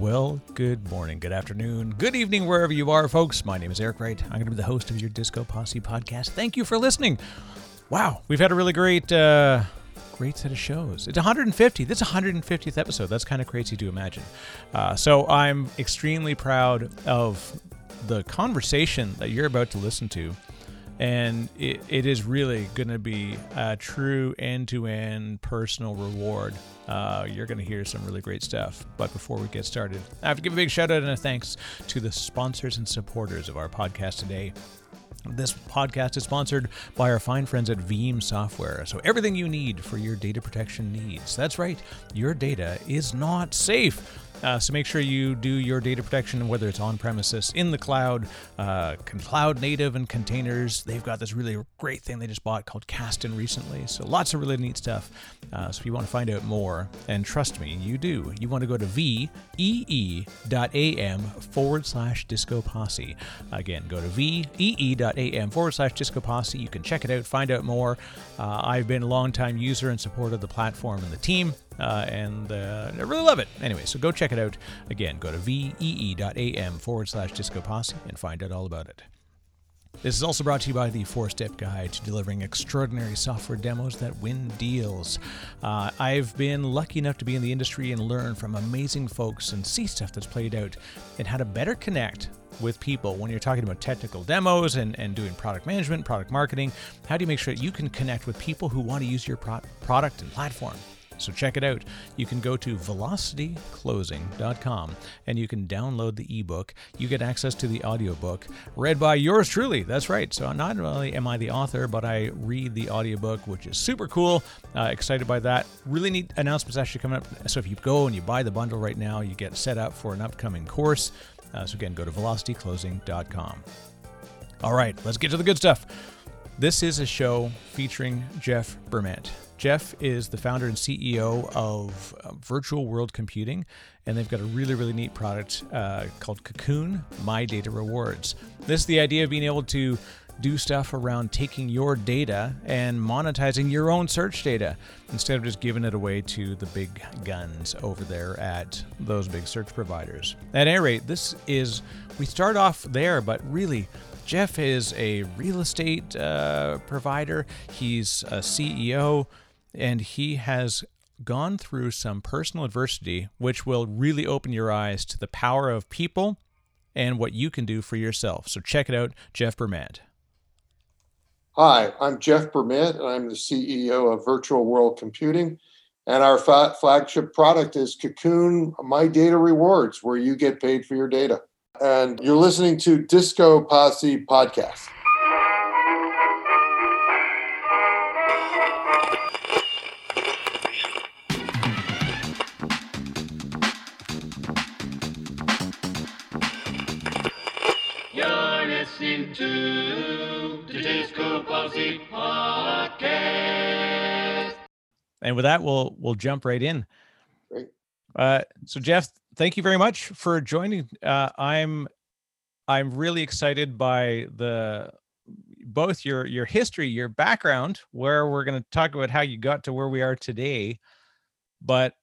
Well, good morning, good afternoon, good evening, wherever you are, folks. My name is Eric Wright. I'm going to be the host of your Disco Posse podcast. Thank you for listening. Wow, we've had a really great great set of shows. It's 150. This is 150th episode. That's kind of crazy to imagine. So I'm extremely proud of the conversation that you're about to listen to. And it is really going to be a true end-to-end personal reward. You're going to hear some really great stuff. But before we get started, I have to give a big shout-out and a thanks to the sponsors and supporters of our podcast today. This podcast is sponsored by our fine friends at Veeam Software. So everything you need for your data protection needs. That's right. Your data is not safe. So make sure you do your data protection, whether it's on-premises, in the cloud, cloud native and containers. They've got this really great thing they just bought called Kasten recently. So lots of really neat stuff. So if you want to find out more, and trust me, you do, you want to go to veee.am/Disco Posse. Again, go to veee.am/Disco Posse. You can check it out, find out more. I've been a long-time user and supporter of the platform and the team. And I really love it. Anyway, so go check it out. Again, go to veee.am/Disco Posse and find out all about it. This is also brought to you by the 4-Step Guide to Delivering Extraordinary Software Demos That Win Deals. I've been lucky enough to be in the industry and learn from amazing folks and see stuff that's played out and how to better connect with people when you're talking about technical demos and doing product management, product marketing. How do you make sure that you can connect with people who want to use your product and platform? So check it out. You can go to velocityclosing.com and you can download the ebook. You get access to the audiobook read by yours truly. That's right. So not only am I the author, but I read the audiobook, which is super cool. Excited by that. Really neat announcements actually coming up. So if you go and you buy the bundle right now, you get set up for an upcoming course. So again, go to velocityclosing.com. All right, let's get to the good stuff. This is a show featuring Jeff Bermant. Jeff is the founder and CEO of Virtual World Computing, and they've got a really, really neat product called Cocoon My Data Rewards. This is the idea of being able to do stuff around taking your data and monetizing your own search data instead of just giving it away to the big guns over there at those big search providers. At any rate, we start off there, but really, Jeff is a real estate provider. He's a CEO. And he has gone through some personal adversity, which will really open your eyes to the power of people and what you can do for yourself. So check it out, Jeff Bermant. Hi, I'm Jeff Bermant, and I'm the CEO of Virtual World Computing. And our flagship product is Cocoon My Data Rewards, where you get paid for your data. And you're listening to Disco Posse Podcast. To the Disco Posse Podcast. And with that, we'll jump right in. Great. So Jeff, thank you very much for joining. I'm really excited by both your history, your background, where we're going to talk about how you got to where we are today, but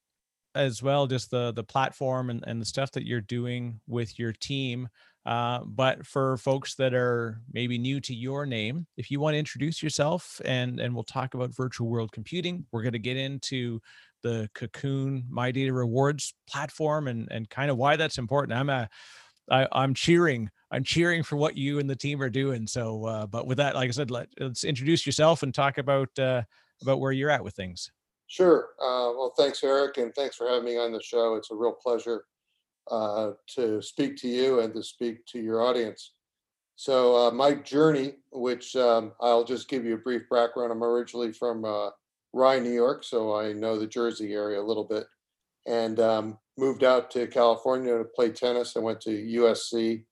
as well just the platform and the stuff that you're doing with your team. But for folks that are maybe new to your name, if you want to introduce yourself, and we'll talk about Virtual World Computing. We're going to get into the Cocoon My Data Rewards platform and kind of why that's important. I'm cheering for what you and the team are doing. So, but with that, like I said, let's introduce yourself and talk about where you're at with things. Sure. Well, thanks, Eric, and thanks for having me on the show. It's a real pleasure to speak to you and to speak to your audience. So my journey, which I'll just give you a brief background. I'm originally from Rye, New York, so I know the Jersey area a little bit, and moved out to California to play tennis. I went to USC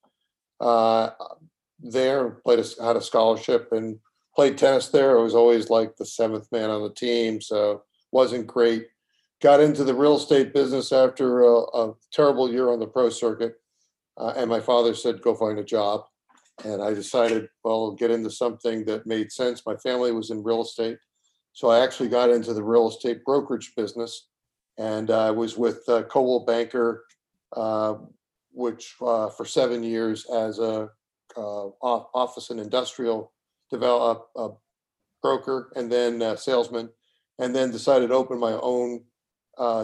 there, had a scholarship and played tennis there. I was always like the seventh man on the team, so wasn't great. Got into the real estate business after a terrible year on the pro circuit. And my father said, go find a job. And I decided, well, get into something that made sense. My family was in real estate. So I actually got into the real estate brokerage business. And I was with Coldwell Banker which for 7 years as a office and industrial develop broker and then salesman, and then decided to open my own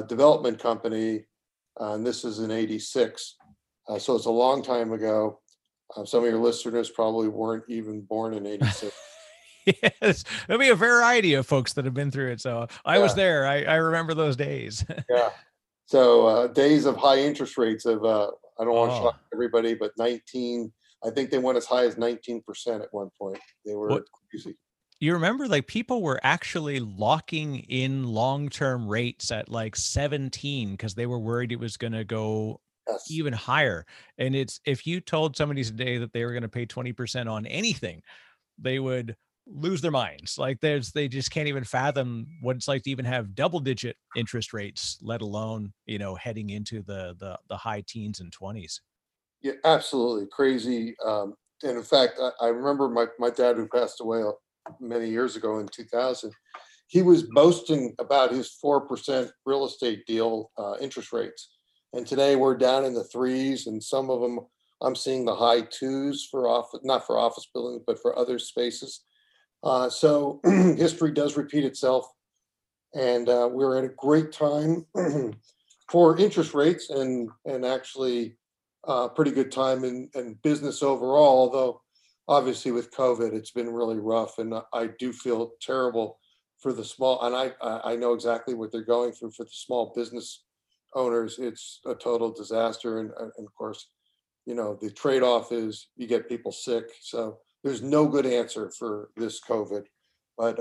development company. And this is in 86. So it's a long time ago. Some of your listeners probably weren't even born in 86. Yes, there'll be a variety of folks that have been through it. So I was there. I remember those days. So days of high interest rates of, I don't want to shock everybody, but 19, I think they went as high as 19% at one point. They were crazy. You remember, like, people were actually locking in long-term rates at like 17 because they were worried it was going to go even higher. And it's, if you told somebody today that they were going to pay 20% on anything, they would lose their minds. Like, they just can't even fathom what it's like to even have double-digit interest rates, let alone, you know, heading into the high teens and 20s. Yeah, absolutely crazy. And in fact, I remember my dad, who passed away many years ago in 2000, he was boasting about his 4% real estate deal interest rates. And today we're down in the threes, and some of them I'm seeing the high twos for office, not for office buildings, but for other spaces. So history does repeat itself, and we're at a great time for interest rates and actually pretty good time in business overall, although obviously with COVID, it's been really rough, and I do feel terrible for the small, and I know exactly what they're going through for the small business owners. It's a total disaster. And of course, you know, the trade-off is you get people sick. So there's no good answer for this COVID, but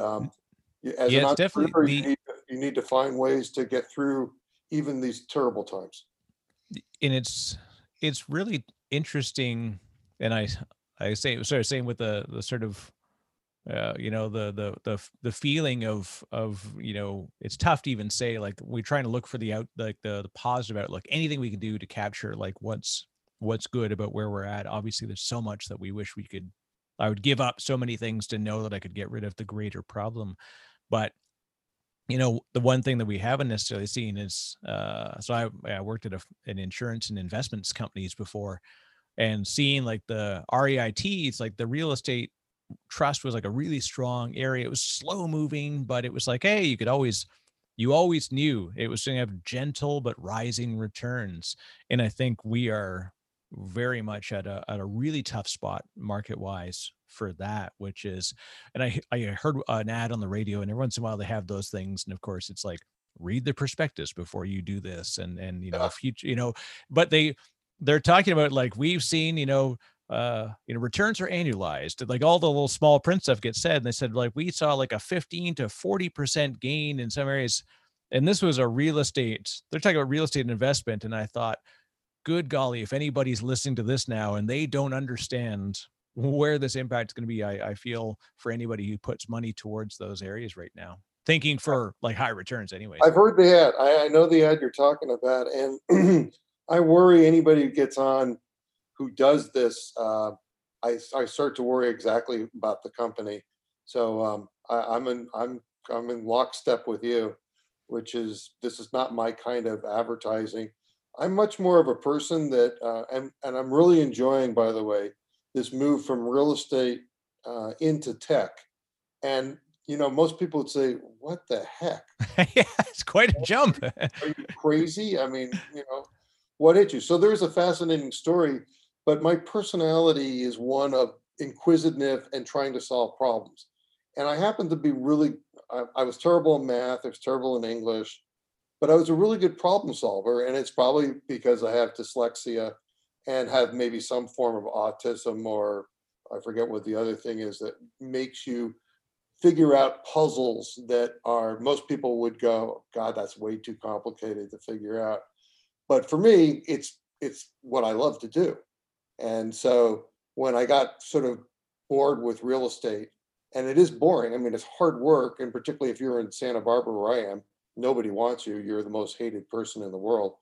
as an entrepreneur, you need to find ways to get through even these terrible times. And it's really interesting. And I say, sort of same with the sort of, you know, the feeling of, you know, it's tough to even say, like, we're trying to look for the positive outlook, anything we can do to capture, like, what's good about where we're at. Obviously there's so much that we wish we could, I would give up so many things to know that I could get rid of the greater problem. But, you know, the one thing that we haven't necessarily seen is, so I worked at an insurance and investments companies before, and seeing like the REITs, like the real estate trust was like a really strong area. It was slow moving, but it was like, hey, you always knew it was going to have gentle but rising returns. And I think we are very much at a really tough spot market wise for that, which is, and I heard an ad on the radio, and every once in a while they have those things. And of course it's like, read the prospectus before you do this. And, you know, future, you know, but they're talking about, like, we've seen, you know, returns are annualized, like all the little small print stuff gets said. And they said, like, we saw like a 15 to 40% gain in some areas. And this was a real estate, they're talking about real estate and investment. And I thought, good golly, if anybody's listening to this now and they don't understand where this impact is going to be, I feel for anybody who puts money towards those areas right now, thinking for like high returns anyway. I've heard the ad. I know the ad you're talking about. And I worry anybody who gets on who does this, I start to worry exactly about the company. So I'm in lockstep with you, which is, this is not my kind of advertising. I'm much more of a person that, and I'm really enjoying, by the way, this move from real estate into tech. And, you know, most people would say, what the heck? Yeah, it's quite a jump. Are you crazy? I mean, you know, what hit you? So there's a fascinating story, but my personality is one of inquisitive and trying to solve problems. And I happened to be really, I was terrible in math, I was terrible in English, but I was a really good problem solver. And it's probably because I have dyslexia and have maybe some form of autism, or I forget what the other thing is that makes you figure out puzzles that are, most people would go, God, that's way too complicated to figure out. But for me, it's what I love to do. And so when I got sort of bored with real estate, and it is boring, I mean, it's hard work. And particularly if you're in Santa Barbara, where I am, nobody wants you. You're the most hated person in the world.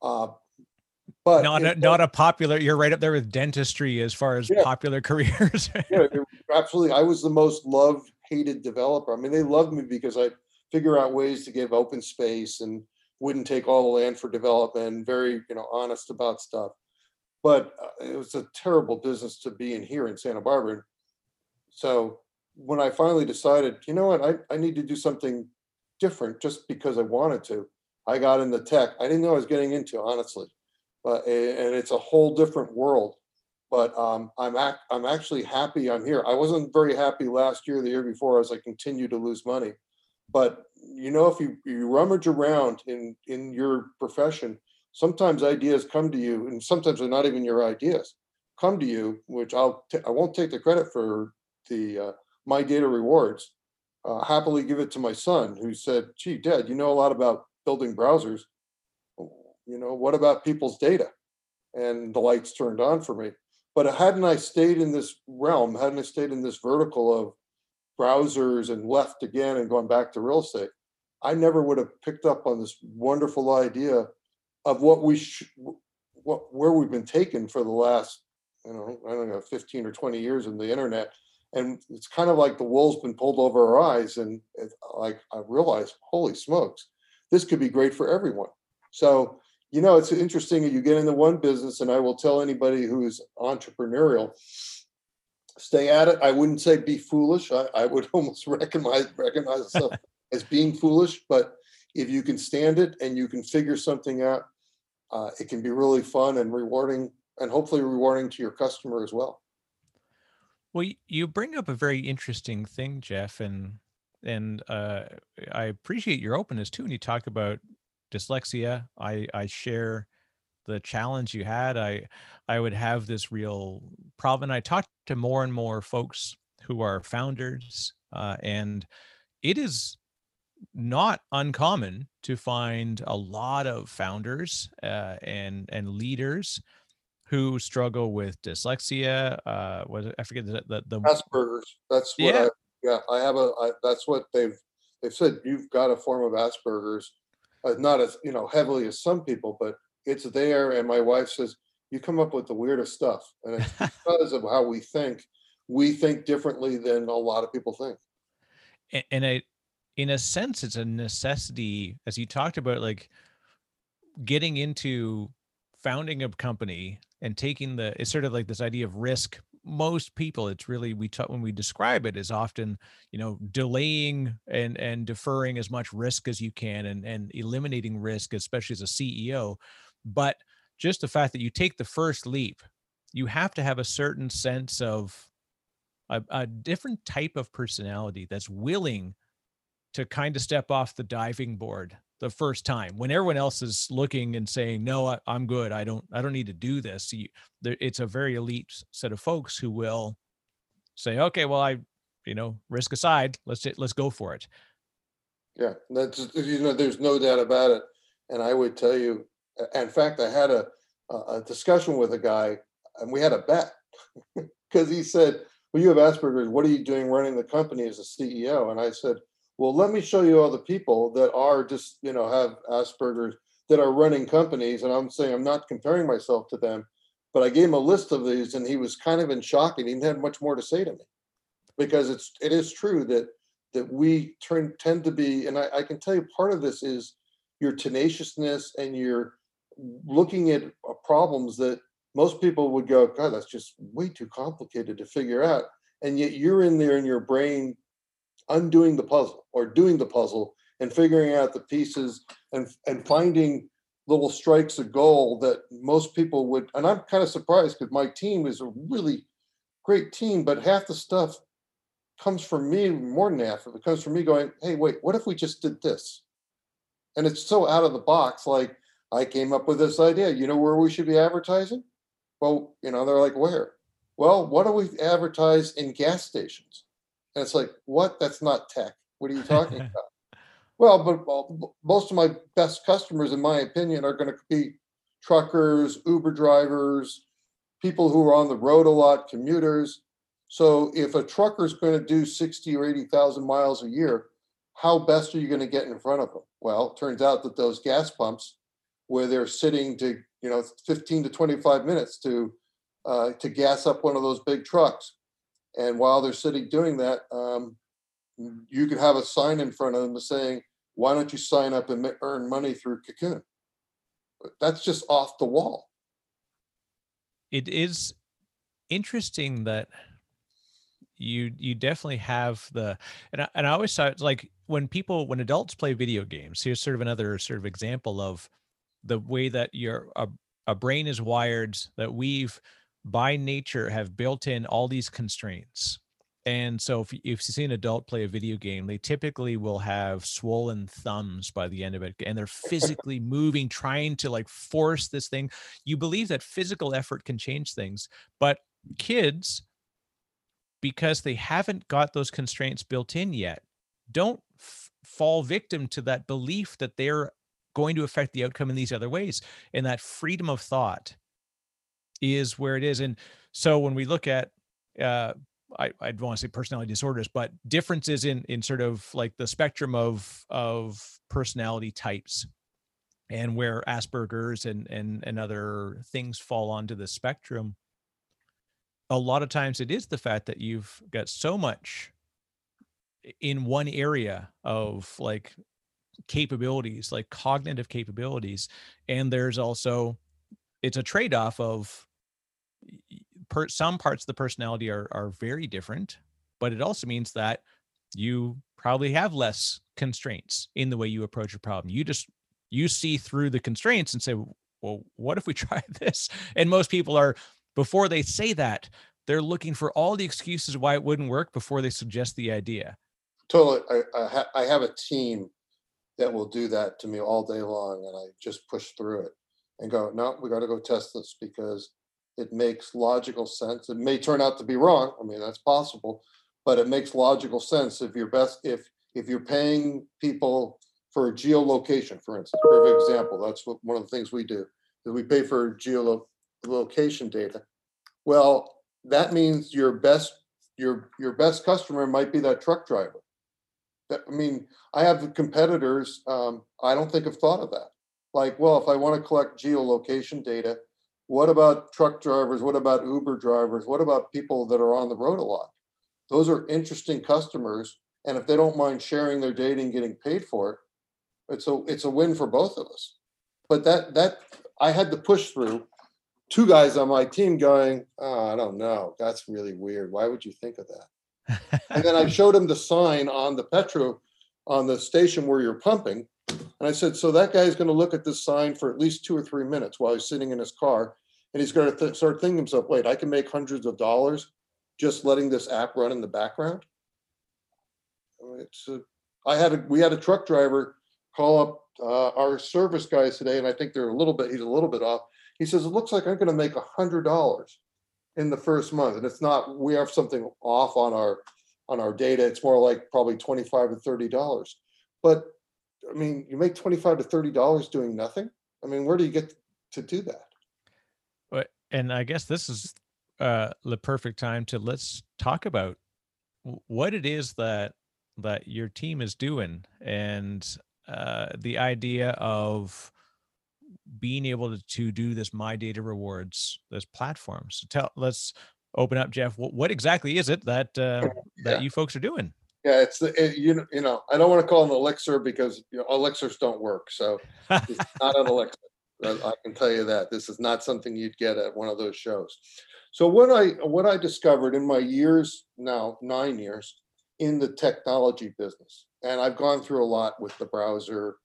But not a popular, you're right up there with dentistry as far as popular careers. Yeah, absolutely. I was the most loved, hated developer. I mean, they loved me because I figure out ways to give open space and wouldn't take all the land for development, very, you know, honest about stuff. But it was a terrible business to be in here in Santa Barbara. So when I finally decided, you know what, I need to do something different just because I wanted to, I got into tech. I didn't know I was getting into, honestly. And it's a whole different world. But I'm actually happy I'm here. I wasn't very happy last year, the year before, as I continue to lose money. But, you know, if you rummage around in your profession, sometimes ideas come to you, and sometimes they're not even your ideas, come to you, which I won't take the credit for the My Data Rewards. Happily give it to my son, who said, gee, Dad, you know a lot about building browsers. You know, what about people's data? And the lights turned on for me. But hadn't I stayed in this realm, hadn't I stayed in this vertical of browsers and left again and gone back to real estate, I never would have picked up on this wonderful idea of what we where we've been taken for the last, you know, I don't know, 15 or 20 years in the internet. And it's kind of like the wool's been pulled over our eyes. And it, like, I realized, holy smokes, this could be great for everyone. So, you know, it's interesting that you get into one business, and I will tell anybody who is entrepreneurial, stay at it. I wouldn't say be foolish. I would almost recognize myself as being foolish, but if you can stand it and you can figure something out, it can be really fun and rewarding, and hopefully rewarding to your customer as well. Well, you bring up a very interesting thing, Jeff, and I appreciate your openness too. And you talk about dyslexia. I share the challenge you had. I would have this real problem. And I talked to more and more folks who are founders, and it is not uncommon to find a lot of founders and leaders who struggle with dyslexia. I forget the Asperger's. That's what, yeah. That's what they've said. You've got a form of Asperger's. Not as, you know, heavily as some people, but it's there. And my wife says, you come up with the weirdest stuff. And it's because of how we think differently than a lot of people think. And in a sense, it's a necessity, as you talked about, like getting into founding a company and taking it's sort of like this idea of risk. Most people, it's really, when we describe it, is often, you know, delaying and deferring as much risk as you can and eliminating risk, especially as a CEO. But just the fact that you take the first leap, you have to have a certain sense of a different type of personality that's willing to kind of step off the diving board the first time when everyone else is looking and saying, no, I'm good. I don't need to do this. It's a very elite set of folks who will say, okay, well, risk aside, let's go for it. Yeah. That's, you know, there's no doubt about it. And I would tell you, in fact, I had a discussion with a guy, and we had a bet because he said, well, you have Asperger's. What are you doing running the company as a CEO? And I said, well, let me show you all the people that are just, you know, have Asperger's that are running companies. And I'm saying, I'm not comparing myself to them, but I gave him a list of these, and he was kind of in shock, and he didn't have much more to say to me, because it is true that we tend to be, and I can tell you part of this is your tenaciousness and your looking at problems that most people would go, God, that's just way too complicated to figure out. And yet you're in there in your brain undoing the puzzle or doing the puzzle and figuring out the pieces and finding little strikes of gold that most people would. And I'm kind of surprised because my team is a really great team, but half the stuff comes from me, more than half of it comes from me going, hey, wait, what if we just did this? And it's so out of the box. Like, I came up with this idea, you know, where we should be advertising? Well, you know, they're like, where? Well, what do we advertise in gas stations? And it's like, what? That's not tech. What are you talking about? Well, but most of my best customers, in my opinion, are going to be truckers, Uber drivers, people who are on the road a lot, commuters. So if a trucker's going to do 60 or 80,000 miles a year, how best are you going to get in front of them? Well, it turns out that those gas pumps where they're sitting to, you know, 15 to 25 minutes to gas up one of those big trucks. And while they're sitting doing that, you could have a sign in front of them saying, why don't you sign up and earn money through Cocoon? That's just off the wall. It is interesting that you definitely have the, and I always thought it's like when adults play video games, here's sort of another sort of example of the way that a brain is wired, that we've by nature have built in all these constraints. And so if you see an adult play a video game, they typically will have swollen thumbs by the end of it, and they're physically moving, trying to like force this thing. You believe that physical effort can change things, but kids, because they haven't got those constraints built in yet, don't fall victim to that belief that they're going to affect the outcome in these other ways. And that freedom of thought is where it is. And so when we look at, I don't want to say personality disorders, but differences in sort of like the spectrum of personality types and where Asperger's and other things fall onto the spectrum. A lot of times it is the fact that you've got so much in one area of like capabilities, like cognitive capabilities. And there's also, it's a trade-off of some parts of the personality are very different, but it also means that you probably have less constraints in the way you approach a problem. You see through the constraints and say, well, what if we try this? And most people are, before they say that, they're looking for all the excuses why it wouldn't work before they suggest the idea. Totally. I have a team that will do that to me all day long, and I just push through it and go, no, we got to go test this because it makes logical sense. It may turn out to be wrong. I mean, that's possible, but it makes logical sense if you're if you're paying people for geolocation, for instance. Perfect example. That's one of the things we do, is we pay for geolocation data. Well, that means your best customer might be that truck driver. I mean, I have competitors. I don't think I've thought of that. Like, well, if I want to collect geolocation data, what about truck drivers? What about Uber drivers? What about people that are on the road a lot? Those are interesting customers. And if they don't mind sharing their data and getting paid for it, it's a win for both of us. But that I had to push through two guys on my team going, oh, I don't know. That's really weird. Why would you think of that? And then I showed him the sign on the station where you're pumping. And I said, so that guy is going to look at this sign for at least 2 or 3 minutes while he's sitting in his car. And he's going to start thinking to himself, wait, I can make hundreds of dollars just letting this app run in the background. We had a truck driver call up our service guys today. And I think he's a little bit off. He says, it looks like I'm going to make $100 in the first month. And it's not, we have something off on our data. It's more like probably $25 to $30. But I mean, you make $25 to $30 doing nothing. I mean, where do you get to do that? But, and I guess this is the perfect time to let's talk about what it is that your team is doing, and the idea of being able to do this My Data Rewards, this platform. So let's open up, Jeff. What exactly is it that you folks are doing? Yeah, you know, I don't want to call it an elixir because elixirs don't work. So it's not an elixir. I can tell you that. This is not something you'd get at one of those shows. So what I discovered in my years now, 9 years in the technology business, and I've gone through a lot with the browser,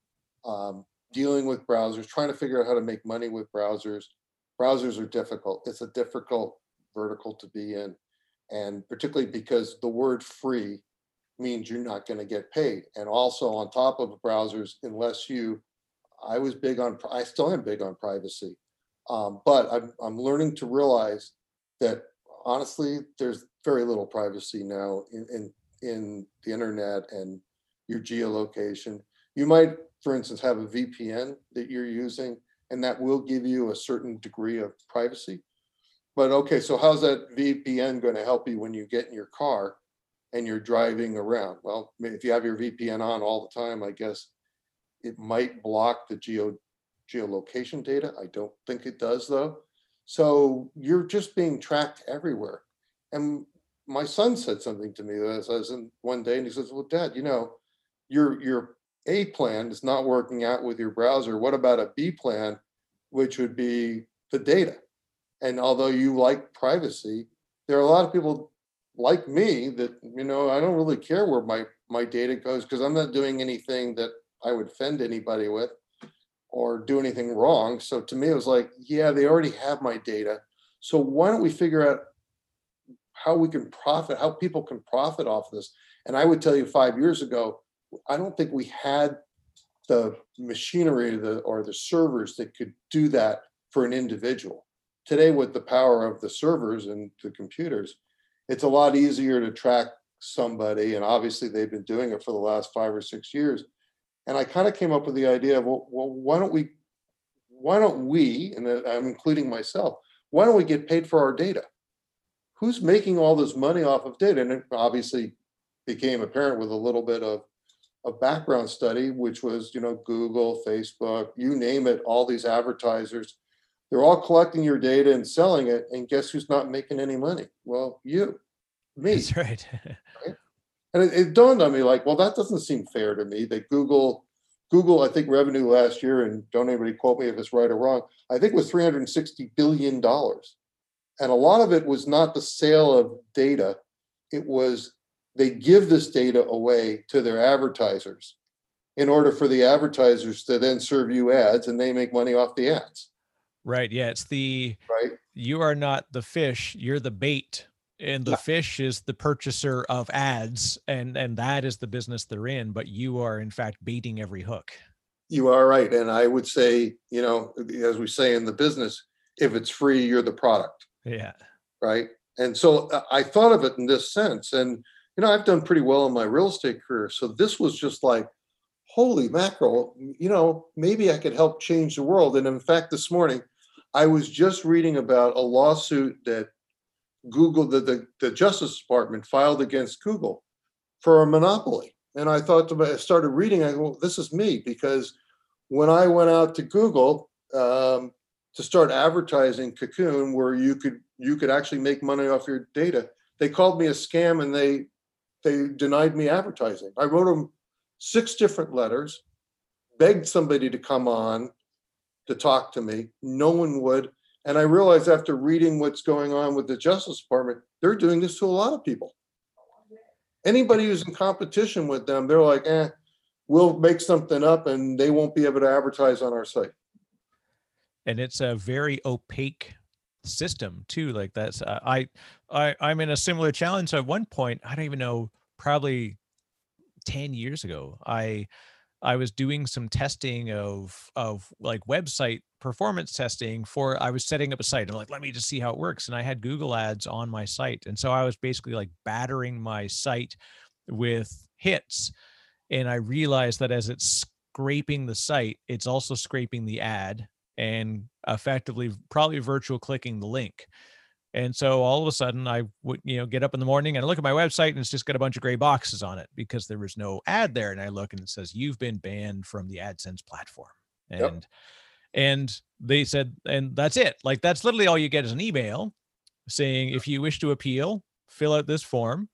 dealing with browsers, trying to figure out how to make money with browsers. Browsers are difficult. It's a difficult vertical to be in, and particularly because the word free means you're not going to get paid. And also on top of browsers, I was big on, I still am big on privacy, but I'm learning to realize that honestly, there's very little privacy now in the internet and your geolocation. You might, for instance, have a VPN that you're using, and that will give you a certain degree of privacy. But okay, so how's that VPN going to help you when you get in your car and you're driving around? Well, if you have your VPN on all the time, I guess it might block the geolocation data. I don't think it does though. So you're just being tracked everywhere. And my son said something to me as I was in one day, and he says, well, Dad, you know, your A plan is not working out with your browser, what about a B plan, which would be the data? And although you like privacy, there are a lot of people like me that, you know, I don't really care where my data goes because I'm not doing anything that I would offend anybody with or do anything wrong. So to me, it was like, yeah, they already have my data. So why don't we figure out how we can profit, how people can profit off this? And I would tell you 5 years ago, I don't think we had the machinery or the servers that could do that for an individual. Today, with the power of the servers and the computers, it's a lot easier to track somebody. And obviously, they've been doing it for the last 5 or 6 years. And I kind of came up with the idea of, well, why don't we, and I'm including myself, why don't we get paid for our data? Who's making all this money off of data? And it obviously became apparent with a little bit of a background study, which was, you know, Google, Facebook, you name it, all these advertisers, they're all collecting your data and selling it. And guess who's not making any money? Well, you, me. That's right. Right? And it dawned on me like, well, that doesn't seem fair to me that Google, I think revenue last year, and don't anybody quote me if it's right or wrong, I think was $360 billion. And a lot of it was not the sale of data. It was they give this data away to their advertisers in order for the advertisers to then serve you ads and they make money off the ads. Right. Yeah. It's the, right. You are not the fish, you're the bait. And the fish is the purchaser of ads, and that is the business they're in. But you are, in fact, baiting every hook. You are right. And I would say, you know, as we say in the business, if it's free, you're the product. Yeah. Right. And so I thought of it in this sense. And, you know, I've done pretty well in my real estate career. So this was just like, holy mackerel, you know, maybe I could help change the world. And in fact, this morning, I was just reading about a lawsuit that Google, the Justice Department filed against Google for a monopoly. And I thought to myself, I started reading, I go, well, this is me, because when I went out to Google to start advertising Cocoon, where you could actually make money off your data, they called me a scam and they denied me advertising. I wrote them 6 different letters, begged somebody to come on to talk to me. No one would. And I realized after reading what's going on with the Justice Department, they're doing this to a lot of people. Anybody who's in competition with them, they're like, we'll make something up and they won't be able to advertise on our site. And it's a very opaque system too. Like that's, I'm in a similar challenge. So at one point, I don't even know, probably 10 years ago, I was doing some testing of like website performance testing for, I was setting up a site. I'm like, let me just see how it works. And I had Google ads on my site. And so I was basically like battering my site with hits. And I realized that as it's scraping the site, it's also scraping the ad and effectively probably virtual clicking the link. And so all of a sudden I would, you know, get up in the morning and I look at my website and it's just got a bunch of gray boxes on it because there was no ad there. And I look and it says, you've been banned from the AdSense platform. And, yep. And they said, and that's it. Like, that's literally all you get is an email saying, if you wish to appeal, fill out this form.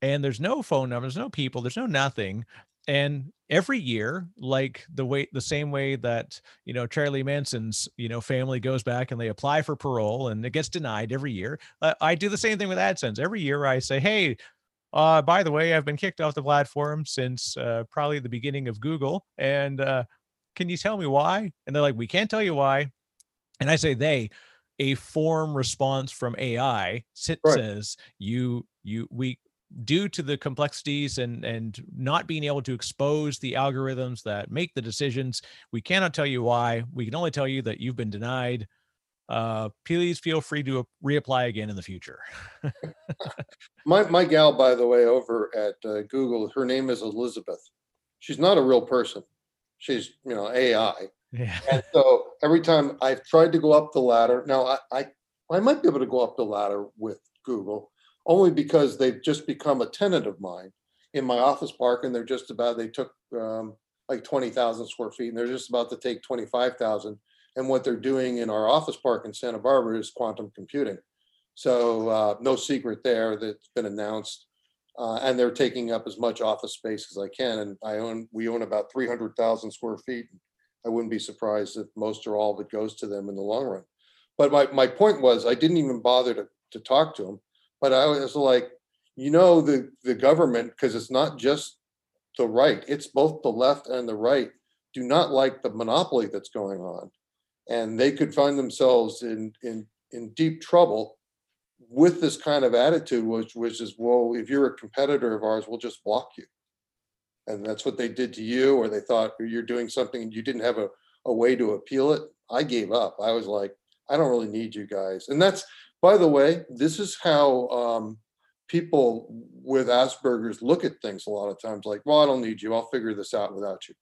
And there's no phone number, there's no people, there's no nothing. And every year, like the same way that, you know, Charlie Manson's, you know, family goes back and they apply for parole and it gets denied every year. I do the same thing with AdSense. Every year I say, hey, by the way, I've been kicked off the platform since probably the beginning of Google. And can you tell me why? And they're like, we can't tell you why. And I say a form response from AI says we due to the complexities and not being able to expose the algorithms that make the decisions, we cannot tell you why. We can only tell you that you've been denied. Please feel free to reapply again in the future. my gal, by the way, over at Google, her name is Elizabeth. She's not a real person. She's, you know, AI. Yeah. And so every time I've tried to go up the ladder, now I might be able to go up the ladder with Google, only because they've just become a tenant of mine in my office park, and they took like 20,000 square feet, and they're just about to take 25,000. And what they're doing in our office park in Santa Barbara is quantum computing. So no secret there that's been announced. and they're taking up as much office space as I can. And we own about 300,000 square feet. I wouldn't be surprised if most or all of it goes to them in the long run. But my point was, I didn't even bother to talk to them. But I was like, you know, the government, because it's not just the right, it's both the left and the right, do not like the monopoly that's going on. And they could find themselves in deep trouble with this kind of attitude, which is, well, if you're a competitor of ours, we'll just block you. And that's what they did to you, or they thought you're doing something and you didn't have a way to appeal it. I gave up. I was like, I don't really need you guys. And that's, by the way, this is how people with Asperger's look at things a lot of times, like, well, I don't need you. I'll figure this out without you.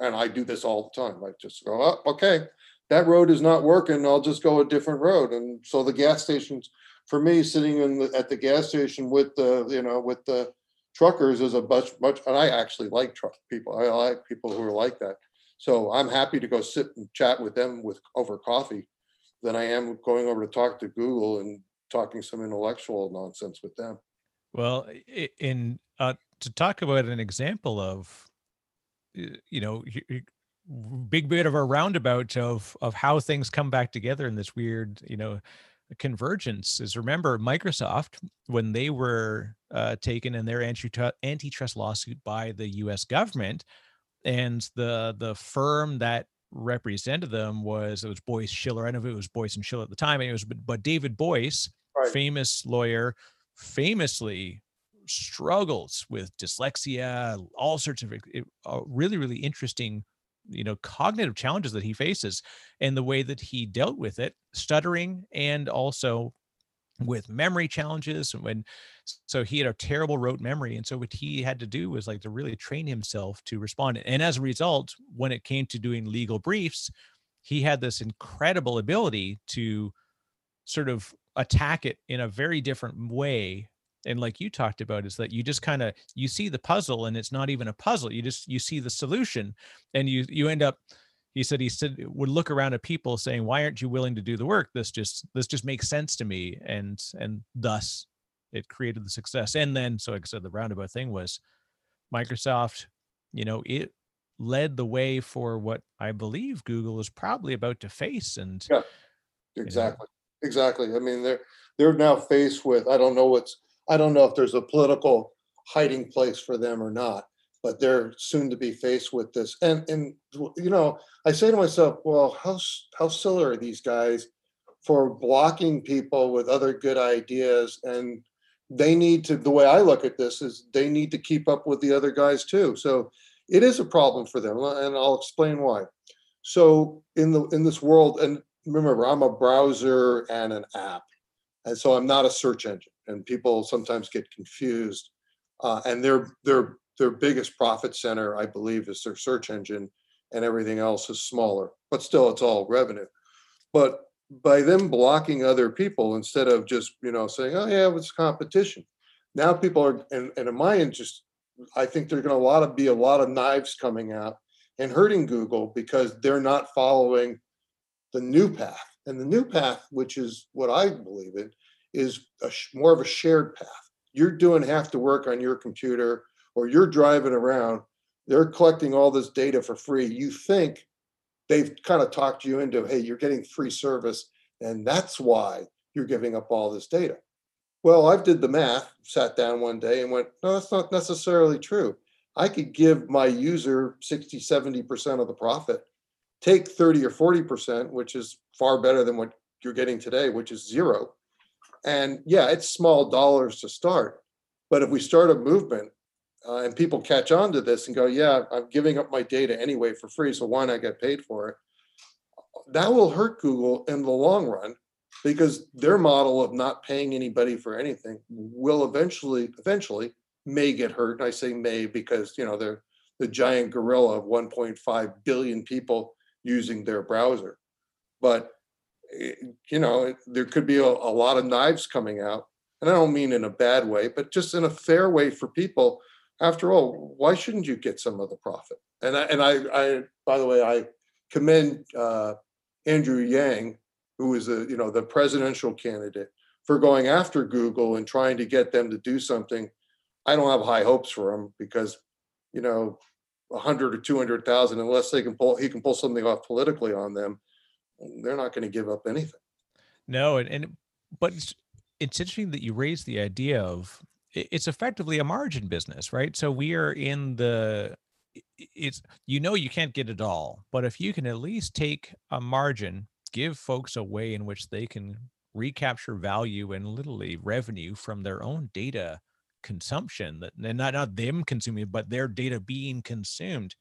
And I do this all the time. I just go, oh, okay, that road is not working. I'll just go a different road. And so the gas stations, for me, sitting at the gas station with the, you know, with the truckers is a much, and I actually like truck people. I like people who are like that. So I'm happy to go sit and chat with them over coffee than I am going over to talk to Google and talking some intellectual nonsense with them. Well, to talk about an example of, you know, big bit of a roundabout of how things come back together in this weird, you know, convergence is, remember Microsoft, when they were taken in their antitrust lawsuit by the US government, and the firm that represented them was Boyce Schiller. I don't know if it was Boyce and Schiller at the time, and it was but David Boyce, right, famous lawyer, famously struggles with dyslexia, all sorts of really, really interesting, you know, cognitive challenges that he faces, and the way that he dealt with it, stuttering, and also with memory challenges. And so he had a terrible rote memory. And so what he had to do was like to really train himself to respond. And as a result, when it came to doing legal briefs, he had this incredible ability to sort of attack it in a very different way. And like you talked about, is that you just kind of, you see the puzzle and it's not even a puzzle. You see the solution, and you end up, he said, would look around at people saying, why aren't you willing to do the work? This just makes sense to me. And thus it created the success. And then, so like I said, the roundabout thing was Microsoft, you know, it led the way for what I believe Google is probably about to face. And yeah, exactly. You know, exactly. I mean, they're now faced with, I don't know if there's a political hiding place for them or not, but they're soon to be faced with this. And you know, I say to myself, well, how silly are these guys for blocking people with other good ideas? And they need to, the way I look at this is they need to keep up with the other guys too. So it is a problem for them, and I'll explain why. So in this world, and remember, I'm a browser and an app, and so I'm not a search engine. And people sometimes get confused, and their biggest profit center, I believe, is their search engine, and everything else is smaller. But still, it's all revenue. But by them blocking other people instead of just, you know, saying, oh yeah, it's competition. Now people are, and in my interest, I think there's going to be a lot of knives coming out and hurting Google because they're not following the new path. And the new path, which is what I believe in, is more of a shared path. You're doing half the work on your computer, or you're driving around, they're collecting all this data for free. You think they've kind of talked you into, hey, you're getting free service, and that's why you're giving up all this data. Well, I did the math, sat down one day and went, no, that's not necessarily true. I could give my user 60, 70% of the profit, take 30 or 40%, which is far better than what you're getting today, which is zero. And yeah, it's small dollars to start, but if we start a movement and people catch on to this and go, yeah, I'm giving up my data anyway for free, so why not get paid for it? That will hurt Google in the long run, because their model of not paying anybody for anything will eventually may get hurt. And I say may because, you know, they're the giant gorilla of 1.5 billion people using their browser. But you know, there could be a lot of knives coming out, and I don't mean in a bad way, but just in a fair way for people. After all, why shouldn't you get some of the profit? And I by the way, I commend Andrew Yang, who is a, you know, the presidential candidate, for going after Google and trying to get them to do something I don't have high hopes for him because, you know, 100 or 200,000, unless they can pull, he can pull something off politically on them, they're not going to give up anything. No, but it's interesting that you raised the idea of it's effectively a margin business, right? So we are in the, it's, you know, you can't get it all, but if you can at least take a margin, give folks a way in which they can recapture value and literally revenue from their own data consumption, that and not them consuming, but their data being consumed.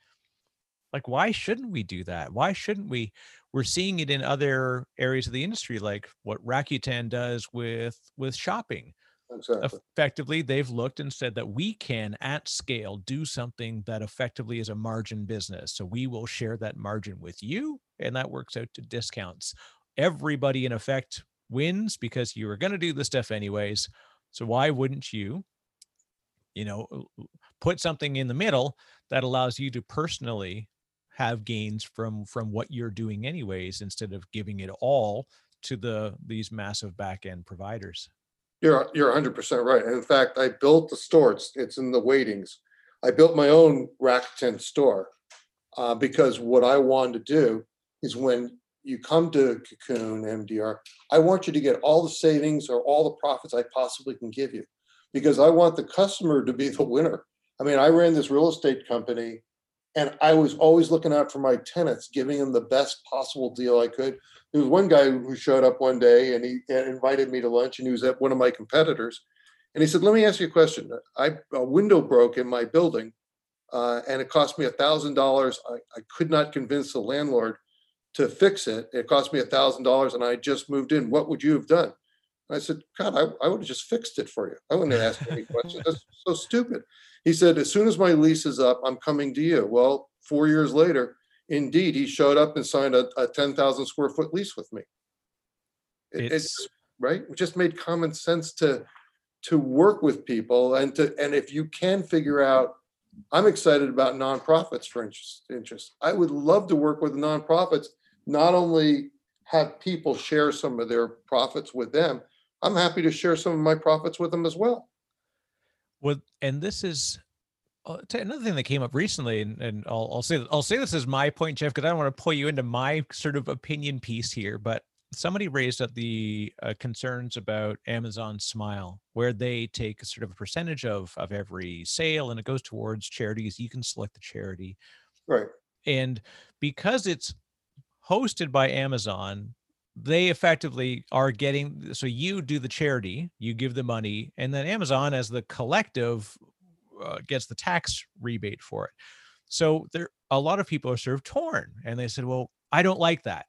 Like, why shouldn't we do that? Why shouldn't we? We're seeing it in other areas of the industry, like what Rakuten does with shopping. Exactly. Effectively, they've looked and said that we can, at scale, do something that effectively is a margin business. So we will share that margin with you, and that works out to discounts. Everybody, in effect, wins because you were going to do this stuff anyways. So why wouldn't you, you know, put something in the middle that allows you to personally have gains from what you're doing anyways, instead of giving it all to these massive back-end providers? You're 100% right. And in fact, I built the store. It's in the weightings. I built my own Rakuten store because what I wanted to do is when you come to Cocoon MDR, I want you to get all the savings or all the profits I possibly can give you, because I want the customer to be the winner. I mean, I ran this real estate company and I was always looking out for my tenants, giving them the best possible deal I could. There was one guy who showed up one day and he invited me to lunch, and he was at one of my competitors. And he said, let me ask you a question. A window broke in my building and it cost me $1,000. I could not convince the landlord to fix it. It cost me $1,000 and I just moved in. What would you have done? And I said, God, I would have just fixed it for you. I wouldn't have asked any questions. That's so stupid. He said, as soon as my lease is up, I'm coming to you. Well, 4 years later, indeed, he showed up and signed a 10,000 square foot lease with me. It's right. It just made common sense to work with people and if you can figure out, I'm excited about nonprofits for interest. I would love to work with nonprofits, not only have people share some of their profits with them. I'm happy to share some of my profits with them as well. Well, and this is another thing that came up recently, and I'll say this is my point, Jeff, because I don't want to pull you into my sort of opinion piece here, but somebody raised up the concerns about Amazon Smile, where they take sort of a percentage of every sale and it goes towards charities. You can select the charity. Right. And because it's hosted by Amazon, they effectively are getting, so you do the charity, you give the money, and then Amazon as the collective gets the tax rebate for it. So there, a lot of people are sort of torn, and they said, well, I don't like that.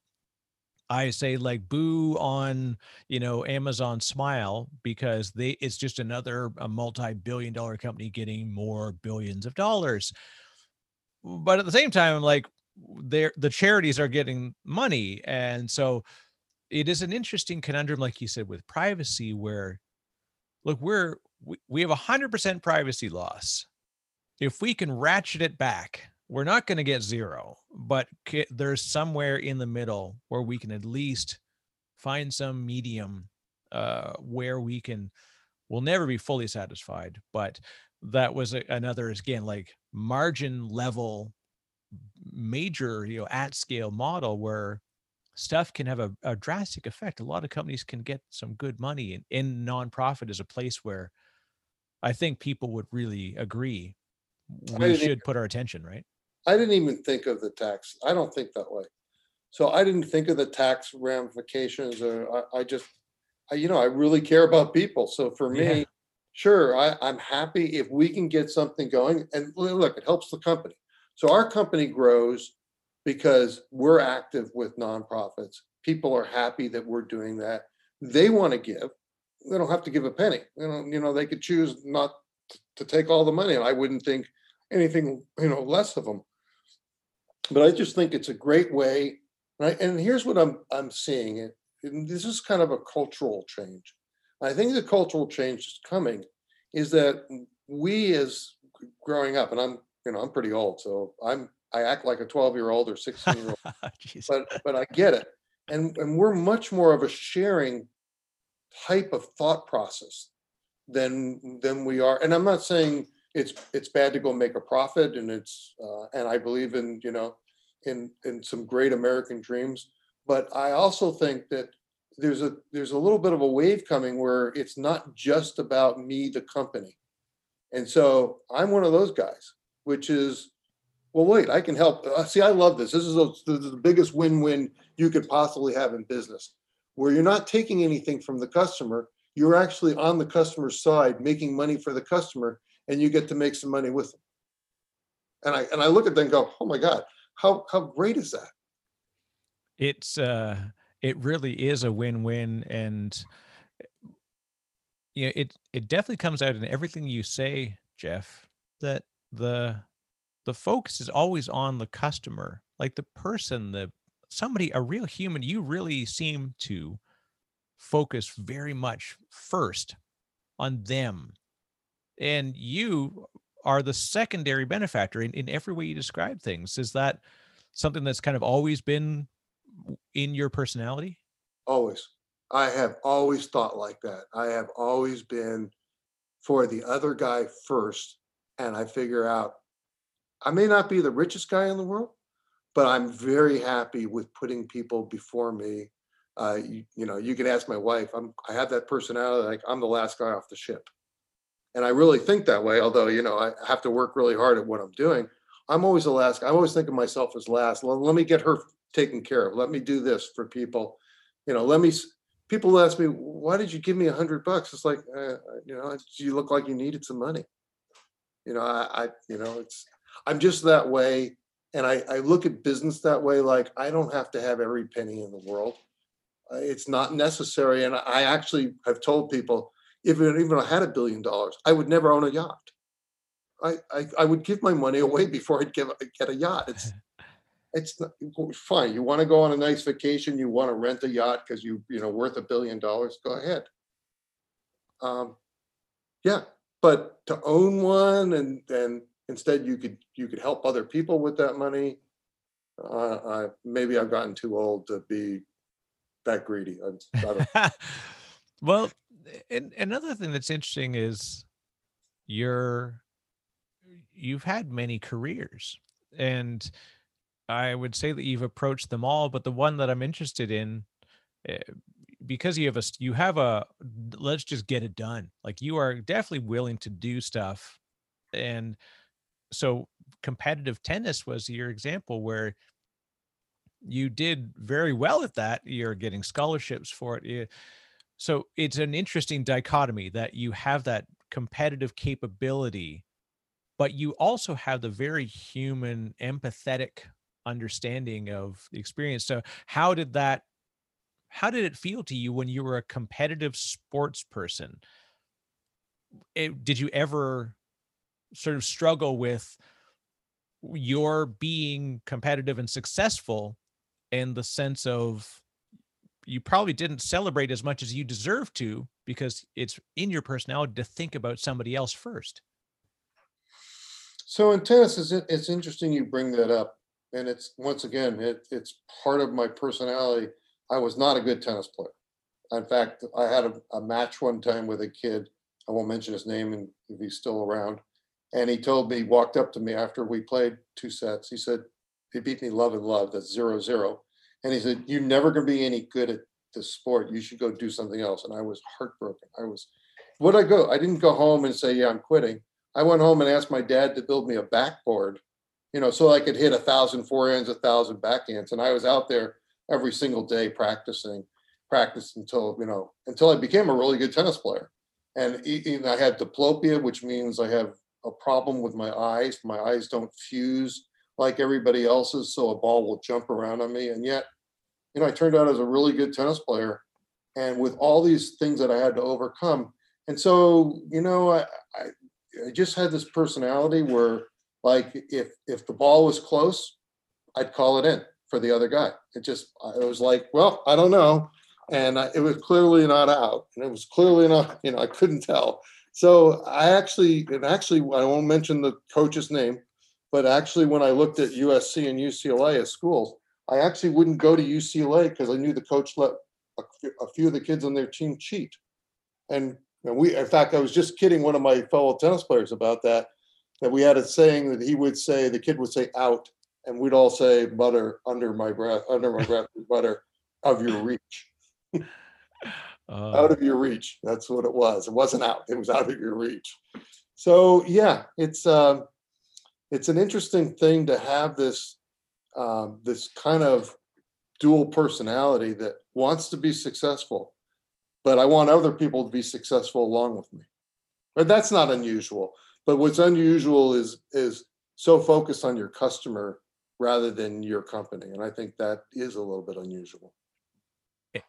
I say, like, boo on, you know, Amazon Smile, because it's just another multi-billion dollar company getting more billions of dollars. But at the same time, I'm like, the charities are getting money. And so it is an interesting conundrum, like you said, with privacy, where, look, we have 100% privacy loss. If we can ratchet it back, we're not going to get zero, but there's somewhere in the middle where we can at least find some medium where we'll never be fully satisfied. But that was another, again, like margin level, major, you know, at scale model where stuff can have a drastic effect. A lot of companies can get some good money, and in nonprofit is a place where I think people would really agree we should put our attention, right? I didn't even think of the tax. I don't think that way. So I didn't think of the tax ramifications, or I you know, I really care about people. So for me, yeah. Sure, I'm happy if we can get something going. And look, it helps the company. So our company grows because we're active with nonprofits. People are happy that we're doing that. They want to give. They don't have to give a penny. You know, they could choose not to take all the money, and I wouldn't think anything, you know, less of them. But I just think it's a great way. And here's what I'm seeing. And this is kind of a cultural change. I think the cultural change is coming, is that we as growing up, and I'm pretty old, so I act like a 12-year-old or 16-year-old, but I get it. And we're much more of a sharing type of thought process. than we are. And I'm not saying it's bad to go make a profit, and it's and I believe in, you know, in some great American dreams, but I also think that there's a little bit of a wave coming where it's not just about me, the company. And so I'm one of those guys, which is, well, wait, I can help. See, I love this. This is the biggest win-win you could possibly have in business, where you're not taking anything from the customer. You're actually on the customer's side, making money for the customer, and you get to make some money with them. And I look at them and go, oh my God, how great is that? It's it really is a win-win, and you know, it definitely comes out in everything you say, Jeff, that the focus is always on the customer, like the person, somebody, a real human. You really seem to focus very much first on them, and you are the secondary benefactor in every way you describe things. Is that something that's kind of always been in your personality? Always. I have always thought like that. I have always been for the other guy first. And I figure out, I may not be the richest guy in the world, but I'm very happy with putting people before me. You know, you can ask my wife, I have that personality, like I'm the last guy off the ship. And I really think that way, although, you know, I have to work really hard at what I'm doing. I'm always the last. I always think of myself as last. Let me get her taken care of. Let me do this for people. You know, people ask me, why did you give me $100? It's like, you know, you look like you needed some money. You know, I'm just that way. And I look at business that way. Like, I don't have to have every penny in the world. It's not necessary. And I actually have told people, even if I had $1 billion, I would never own a yacht. I would give my money away before I'd get a yacht. It's not, fine. You want to go on a nice vacation. You want to rent a yacht because you know worth $1 billion. Go ahead. Yeah, but to own one and instead you could help other people with that money. Maybe I've gotten too old to be that greedy. Well. And another thing that's interesting is you've had many careers, and I would say that you've approached them all, but the one that I'm interested in, because you have a let's just get it done. Like, you are definitely willing to do stuff. And so competitive tennis was your example where you did very well at that. You're getting scholarships for it. So it's an interesting dichotomy that you have that competitive capability, but you also have the very human, empathetic understanding of the experience. So how did it feel to you when you were a competitive sports person? Did you ever sort of struggle with your being competitive and successful in the sense of, you probably didn't celebrate as much as you deserve to, because it's in your personality to think about somebody else first? So in tennis, it's interesting you bring that up. And it's, once again, it's part of my personality. I was not a good tennis player. In fact, I had a match one time with a kid. I won't mention his name and if he's still around. And he walked up to me after we played two sets. He said, he beat me love and love. That's 0-0. And he said, you're never going to be any good at this sport. You should go do something else. And I was heartbroken. I didn't go home and say, yeah, I'm quitting. I went home and asked my dad to build me a backboard, you know, so I could hit 1,000 forehands, 1,000 backhands. And I was out there every single day practicing until I became a really good tennis player. And I had diplopia, which means I have a problem with my eyes. My eyes don't fuse like everybody else's, so a ball will jump around on me. And yet, you know, I turned out as a really good tennis player, and with all these things that I had to overcome. And so, you know, I just had this personality where, like, if the ball was close, I'd call it in for the other guy. It was like, well, I don't know. And it was clearly not out, and it was clearly not, you know, I couldn't tell. So I won't mention the coach's name, but actually, when I looked at USC and UCLA as schools, I actually wouldn't go to UCLA because I knew the coach let a few of the kids on their team cheat. And And we, in fact, I was just kidding one of my fellow tennis players about that, that we had a saying that he would say, the kid would say out, and we'd all say butter under my breath, butter of your reach. Out of your reach. That's what it was. It wasn't out. It was out of your reach. So yeah, it's an interesting thing to have this, this kind of dual personality that wants to be successful, but I want other people to be successful along with me. But that's not unusual. But what's unusual is so focused on your customer rather than your company. And I think that is a little bit unusual.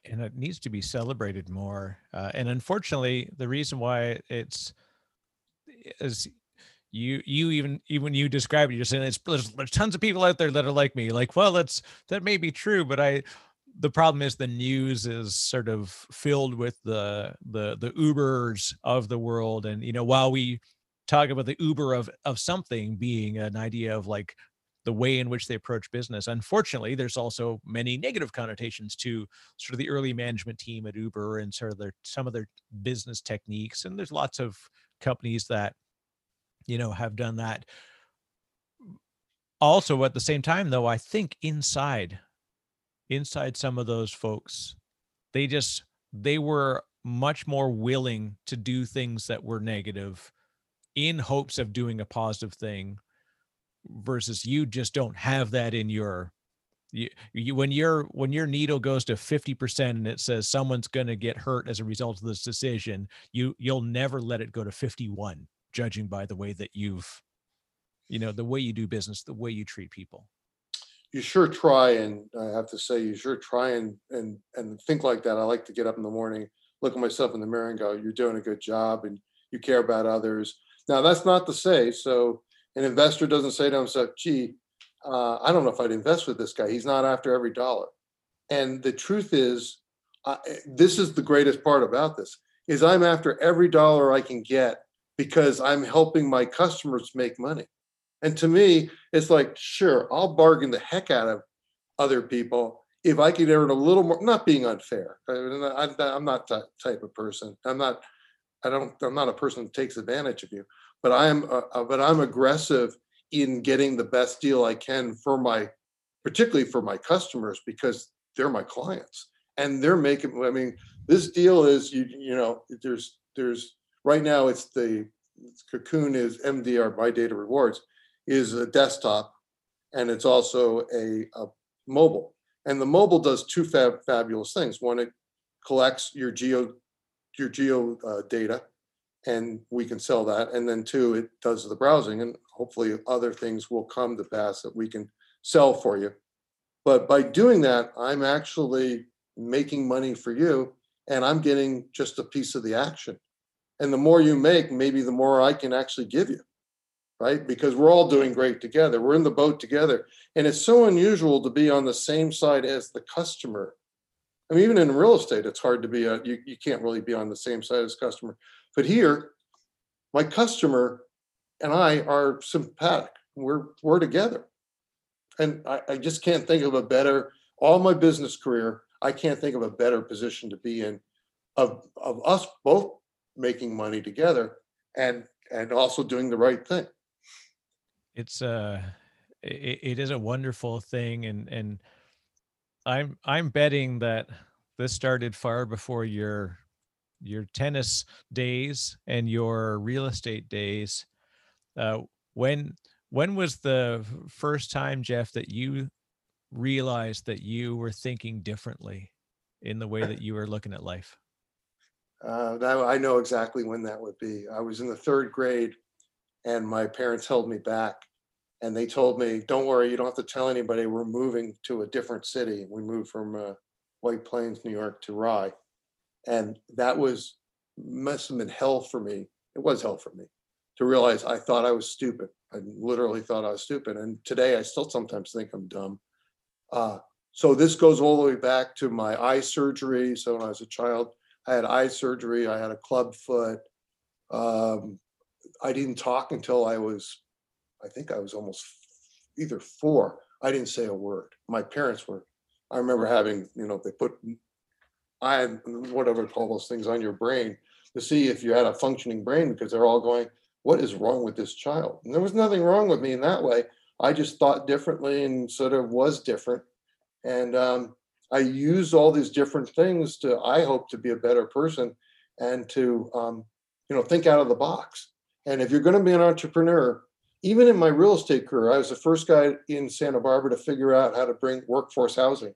And it needs to be celebrated more. And unfortunately, the reason why it's, as you even you described, you're saying there's tons of people out there that are like me. Like, well, that may be true, but the problem is the news is sort of filled with the Ubers of the world. And, you know, while we talk about the Uber of something being an idea of like the way in which they approach business, unfortunately, there's also many negative connotations to sort of the early management team at Uber and sort of some of their business techniques. And there's lots of companies that, you know, have done that. Also, at the same time, though, I think inside some of those folks, they were much more willing to do things that were negative in hopes of doing a positive thing, versus you just don't have that in your, when your needle goes to 50% and it says someone's going to get hurt as a result of this decision, you'll never let it go to 51, judging by the way that the way you do business, the way you treat people. You sure try. And I have to say, you sure try and think like that. I like to get up in the morning, look at myself in the mirror and go, you're doing a good job and you care about others. Now that's not to say, so an investor doesn't say to himself, gee, I don't know if I'd invest with this guy. He's not after every dollar. And the truth is, this is the greatest part about this, is I'm after every dollar I can get because I'm helping my customers make money. And to me, it's like, sure, I'll bargain the heck out of other people if I could earn a little more, not being unfair. I'm not that type of person. I'm not a person who takes advantage of you. But I'm aggressive in getting the best deal I can particularly for my customers, because they're my clients and they're making. I mean, this deal is there's right now Cocoon is MDR, My Data Rewards, is a desktop, and it's also a mobile, and the mobile does two fabulous things. One, it collects your geo data, and we can sell that. And then two, it does the browsing, and hopefully other things will come to pass that we can sell for you. But by doing that, I'm actually making money for you, and I'm getting just a piece of the action. And the more you make, maybe the more I can actually give you, right? Because we're all doing great together. We're in the boat together. And it's so unusual to be on the same side as the customer. I mean, even in real estate, it's hard to be, you can't really be on the same side as customer. But here, my customer and I are sympathetic. We're together. And I just can't think of a better, all my business career, I can't think of a better position to be in of us both making money together and also doing the right thing. It's it is a wonderful thing. And I'm betting that this started far before your tennis days and your real estate days. When was the first time, Jeff, that you realized that you were thinking differently in the way that you were looking at life? I know exactly when that would be. I was in the third grade and my parents held me back and they told me, don't worry, you don't have to tell anybody, we're moving to a different city. We moved from White Plains, New York to Rye. And that must have been hell for me. It was hell for me to realize I thought I was stupid. I literally thought I was stupid. And today I still sometimes think I'm dumb. So this goes all the way back to my eye surgery. So when I was a child, I had eye surgery. I had a club foot. I didn't talk until I think I was almost either 4. I didn't say a word. My parents were, I remember having, they put whatever, call those things on your brain. to see if you had a functioning brain, because they're all going, what is wrong with this child? And there was nothing wrong with me in that way. I just thought differently and sort of was different. And I used all these different things to, I hope, to be a better person and to, you know, think out of the box. And if you're going to be an entrepreneur, even in my real estate career, I was the first guy in Santa Barbara to figure out how to bring workforce housing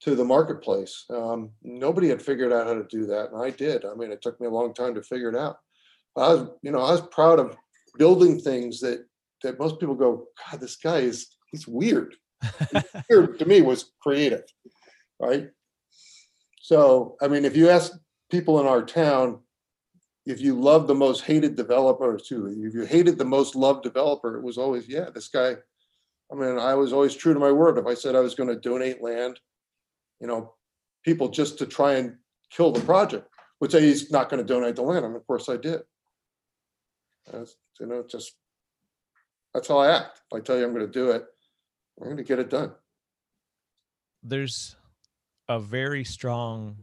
to the marketplace. Nobody had figured out how to do that, and I did. I mean, it took me a long time to figure it out. I was, you know, I was proud of building things that most people go, God, this guy is, he's weird. Weird to me was creative, right? So, I mean, if you ask people in our town, if you love the most hated developer, too, if you hated the most loved developer, it was always, yeah, this guy. I mean, I was always true to my word. If I said I was going to donate land, you know, people just to try and kill the project would say he's not going to donate the land. And of course I did. You know, just, that's how I act. If I tell you I'm going to do it, I'm going to get it done. There's a very strong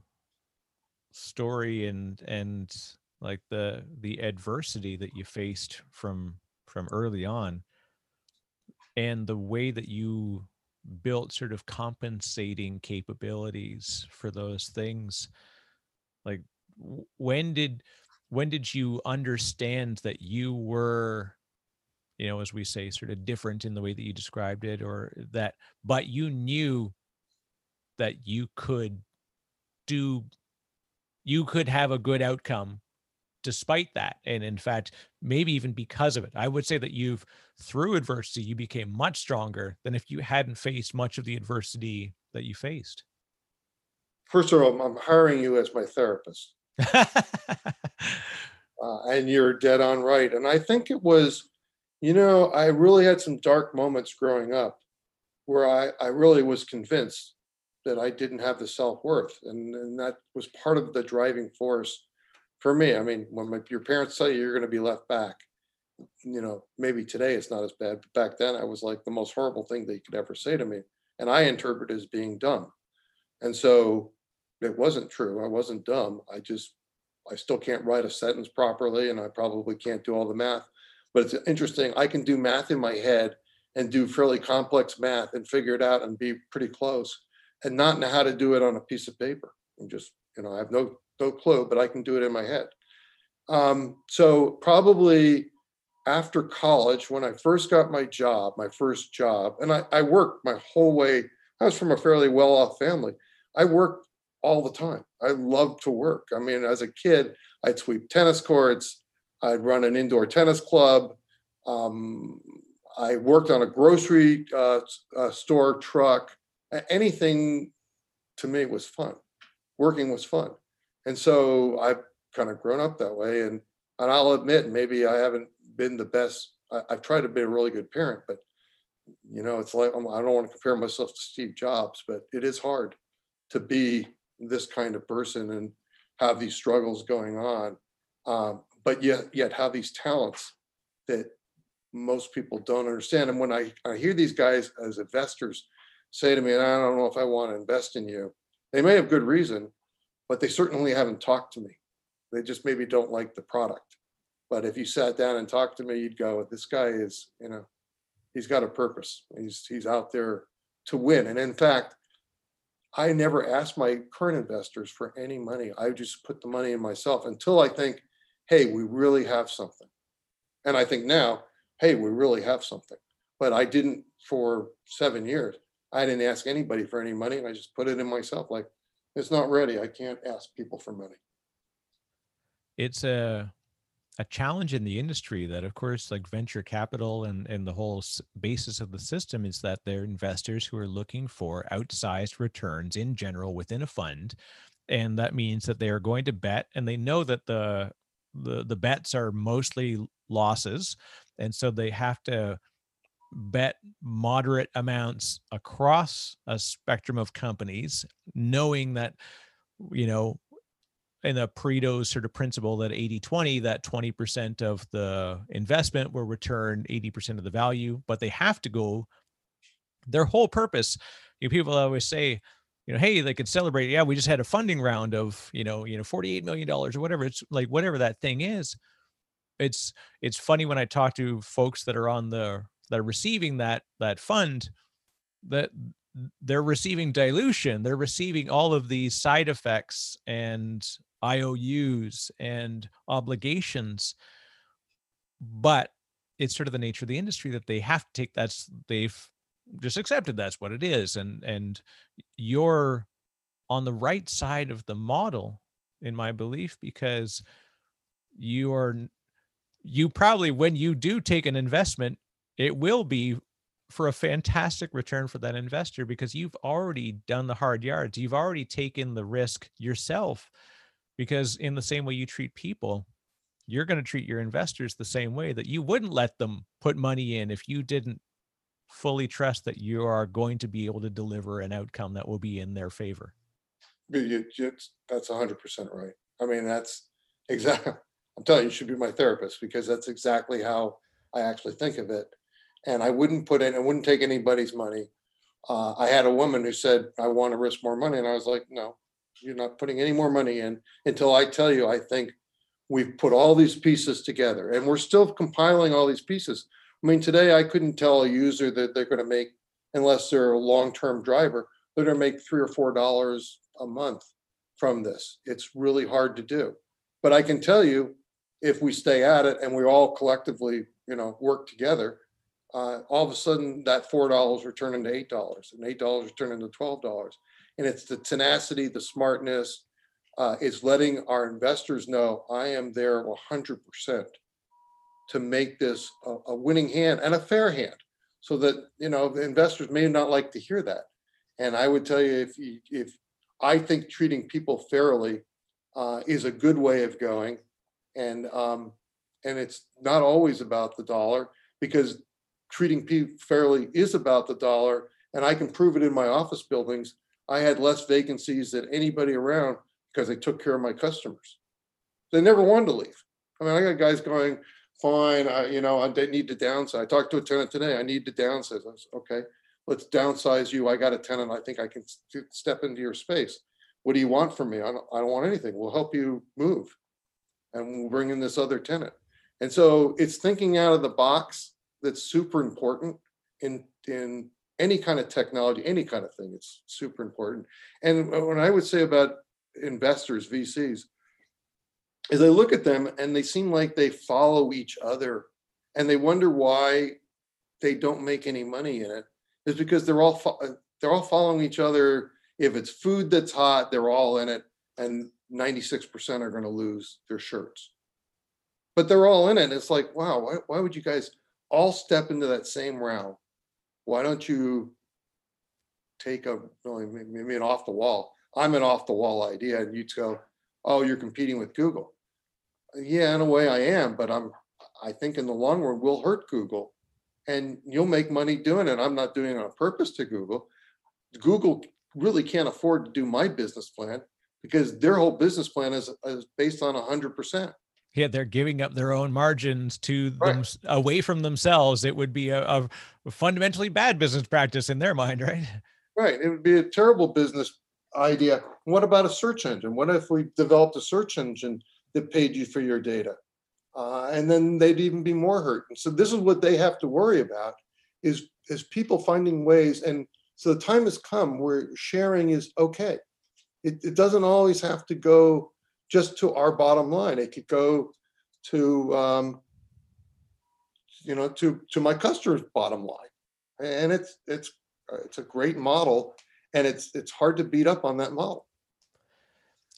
story and like the adversity that you faced from early on, and the way that you built sort of compensating capabilities for those things. Like, when did you understand that you were, you know, as we say, sort of different in the way that you described it, or that, but you knew that you could do, you could have a good outcome despite that, and in fact, maybe even because of it. I would say that you've, through adversity, you became much stronger than if you hadn't faced much of the adversity that you faced. First of all, I'm hiring you as my therapist. And you're dead on right. And I think it was, you know, I really had some dark moments growing up where I really was convinced that I didn't have the self-worth. And that was part of the driving force for me. I mean, when your parents tell you you're going to be left back, you know, maybe today it's not as bad, but back then I was like the most horrible thing they could ever say to me. And I interpret it as being dumb. And so it wasn't true. I wasn't dumb. I still can't write a sentence properly, and I probably can't do all the math, but it's interesting. I can do math in my head and do fairly complex math and figure it out and be pretty close, and not know how to do it on a piece of paper. And just, you know, I have no clue, but I can do it in my head. So probably after college, when I first got my first job, and I worked my whole way. I was from a fairly well-off family. I worked all the time. I loved to work. I mean, as a kid, I'd sweep tennis courts. I'd run an indoor tennis club. I worked on a grocery store truck. Anything to me was fun. Working was fun. And so I've kind of grown up that way. And I'll admit, maybe I haven't been the best. I've tried to be a really good parent, but you know, it's like, I don't want to compare myself to Steve Jobs, but it is hard to be this kind of person and have these struggles going on, but yet have these talents that most people don't understand. And when I hear these guys as investors say to me, I don't know if I want to invest in you, they may have good reason, but they certainly haven't talked to me. They just maybe don't like the product. But if you sat down and talked to me, you'd go, this guy is, you know, he's got a purpose. He's out there to win. And in fact, I never asked my current investors for any money. I just put the money in myself until I think, hey, we really have something. And I think now, hey, we really have something. But I didn't for 7 years. I didn't ask anybody for any money, and I just put it in myself. Like, it's not ready. I can't ask people for money. It's a challenge in the industry that, of course, like venture capital and the whole basis of the system is that they're investors who are looking for outsized returns in general within a fund. And that means that they are going to bet, and they know that the bets are mostly losses. And so they have to bet moderate amounts across a spectrum of companies, knowing that, you know, in the Pareto sort of principle, that 80-20, that 20% of the investment will return 80% of the value, but they have to go, their whole purpose. You know, people always say, you know, hey, they could celebrate. Yeah, we just had a funding round of, $48 million or whatever. It's like whatever that thing is. It's funny when I talk to folks that are on the that are receiving that fund, that they're receiving dilution. They're receiving all of these side effects and IOUs and obligations, but it's sort of the nature of the industry that they have to take. They've just accepted that's what it is. And you're on the right side of the model, in my belief, because you probably, when you do take an investment, it will be for a fantastic return for that investor, because you've already done the hard yards. You've already taken the risk yourself, because in the same way you treat people, you're going to treat your investors the same way, that you wouldn't let them put money in if you didn't fully trust that you are going to be able to deliver an outcome that will be in their favor. That's 100% right. I mean, that's exactly, I'm telling you should be my therapist, because that's exactly how I actually think of it. And I wouldn't take anybody's money. I had a woman who said, I want to risk more money. And I was like, no, you're not putting any more money in until I tell you, I think we've put all these pieces together, and we're still compiling all these pieces. I mean, today I couldn't tell a user that they're going to make, unless they're a long-term driver, they're going to make $3 or $4 a month from this. It's really hard to do. But I can tell you, if we stay at it and we all collectively, work together, all of a sudden that $4 will turn into $8, and $8 will turn into $12. And it's the tenacity, the smartness, is letting our investors know I am there 100% to make this a winning hand and a fair hand, so that, the investors may not like to hear that. And I would tell you, if I think treating people fairly is a good way of going, and it's not always about the dollar, because treating people fairly is about the dollar. And I can prove it in my office buildings. I had less vacancies than anybody around because I took care of my customers. They never wanted to leave. I mean, I got guys going, fine, I need to downsize. I talked to a tenant today. I need to downsize. I was, okay, let's downsize you. I got a tenant. I think I can step into your space. What do you want from me? I don't want anything. We'll help you move. And we'll bring in this other tenant. And so it's thinking out of the box. That's super important in any kind of technology, any kind of thing. It's super important. And what I would say about investors, VCs, is I look at them and they seem like they follow each other, and they wonder why they don't make any money in it. It's because they're all following each other. If it's food that's hot, they're all in it, and 96% are going to lose their shirts. But they're all in it. It's like, wow, why would you guys all step into that same round? Why don't you take maybe an off the wall? I'm an off the wall idea, and you go, oh, you're competing with Google. Yeah, in a way I am, but I think in the long run we'll hurt Google, and you'll make money doing it. I'm not doing it on purpose to Google. Google really can't afford to do my business plan, because their whole business plan is based on 100%. Yeah, they're giving up their own margins to them, away from themselves. It would be a fundamentally bad business practice in their mind, right? Right. It would be a terrible business idea. What about a search engine? What if we developed a search engine that paid you for your data? And then they'd even be more hurt. And so this is what they have to worry about, is people finding ways. And so the time has come where sharing is okay. It doesn't always have to go just to our bottom line. It could go to, to my customer's bottom line. And it's a great model, and it's hard to beat up on that model.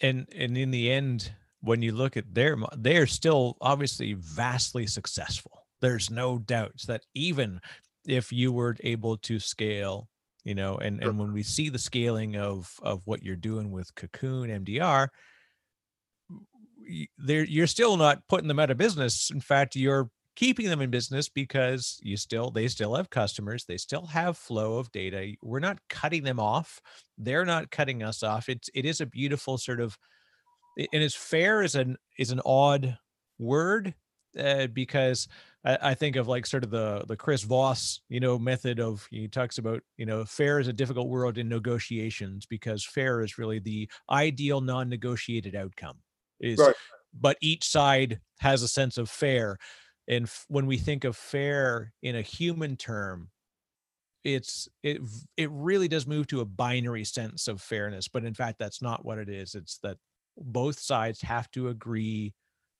And in the end, when you look at they are still obviously vastly successful. There's no doubts that even if you were able to scale, and when we see the scaling of what you're doing with Cocoon MDR, you're still not putting them out of business. In fact, you're keeping them in business, because they still have customers. They still have flow of data. We're not cutting them off. They're not cutting us off. It is a beautiful sort of, and as fair is an odd word, because I think of like sort of the Chris Voss, method of, he talks about, fair is a difficult world in negotiations because fair is really the ideal non-negotiated outcome. Right. But each side has a sense of fair. And when we think of fair in a human term, it really does move to a binary sense of fairness. But in fact, that's not what it is. It's that both sides have to agree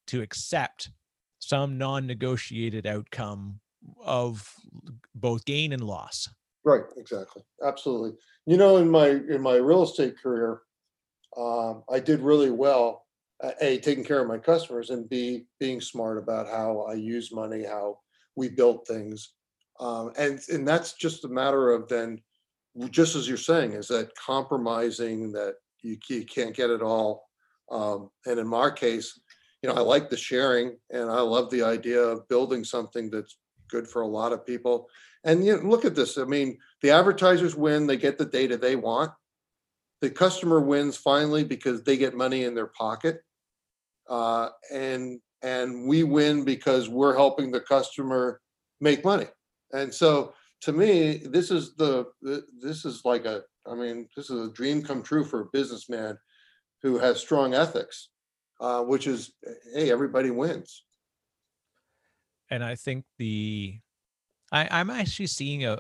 to accept some non-negotiated outcome of both gain and loss. Right, exactly. Absolutely. In my real estate career, I did really well at A, taking care of my customers, and B, being smart about how I use money, how we built things. And that's just a matter of then, just as you're saying, is that compromising that you can't get it all. And in my case, I like the sharing, and I love the idea of building something that's good for a lot of people. And look at this. I mean, the advertisers win, they get the data they want. The customer wins finally because they get money in their pocket. And we win because we're helping the customer make money. And so to me, this is a dream come true for a businessman who has strong ethics, which is, hey, everybody wins. And I think I'm actually seeing a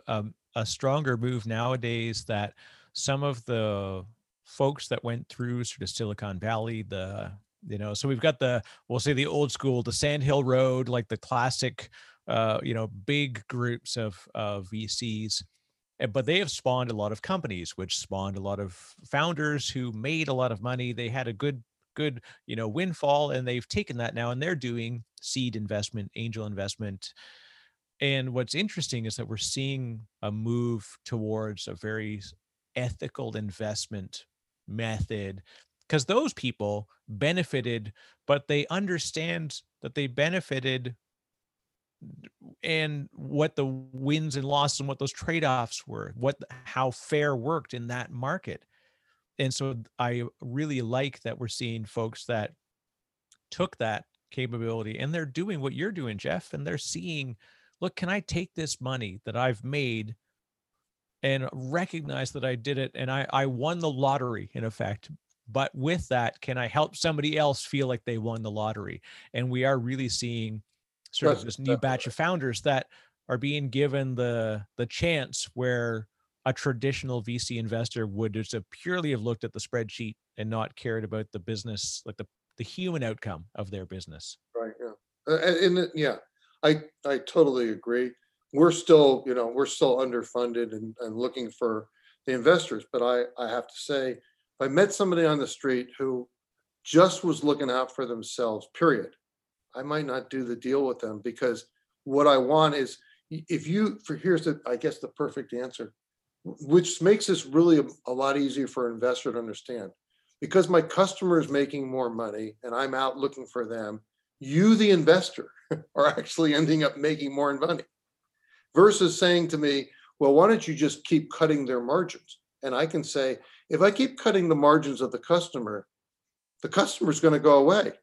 stronger move nowadays that some of the folks that went through sort of Silicon Valley, so we've got we'll say the old school, the Sand Hill Road, like the classic, big groups of VCs, but they have spawned a lot of companies, which spawned a lot of founders who made a lot of money. They had a good, windfall, and they've taken that now and they're doing seed investment, angel investment. And what's interesting is that we're seeing a move towards a very ethical investment method, because those people benefited, but they understand that they benefited and what the wins and losses and what those trade-offs were, how fair worked in that market. And so I really like that we're seeing folks that took that capability and they're doing what you're doing, Jeff, and they're seeing, look, can I take this money that I've made and recognize that I did it and I won the lottery, in effect, but with that, can I help somebody else feel like they won the lottery? And we are really seeing sort of this new batch of founders that are being given the chance where a traditional VC investor would just purely have looked at the spreadsheet and not cared about the business, like the human outcome of their business. Right. Yeah. I totally agree. We're still, underfunded and looking for the investors. But I have to say, I met somebody on the street who just was looking out for themselves, period. I might not do the deal with them, because what I want is, here's the perfect answer, which makes this really a lot easier for an investor to understand. Because my customer is making more money and I'm out looking for them, you, the investor, are actually ending up making more money. Versus saying to me, well, why don't you just keep cutting their margins? And I can say, if I keep cutting the margins of the customer's going to go away.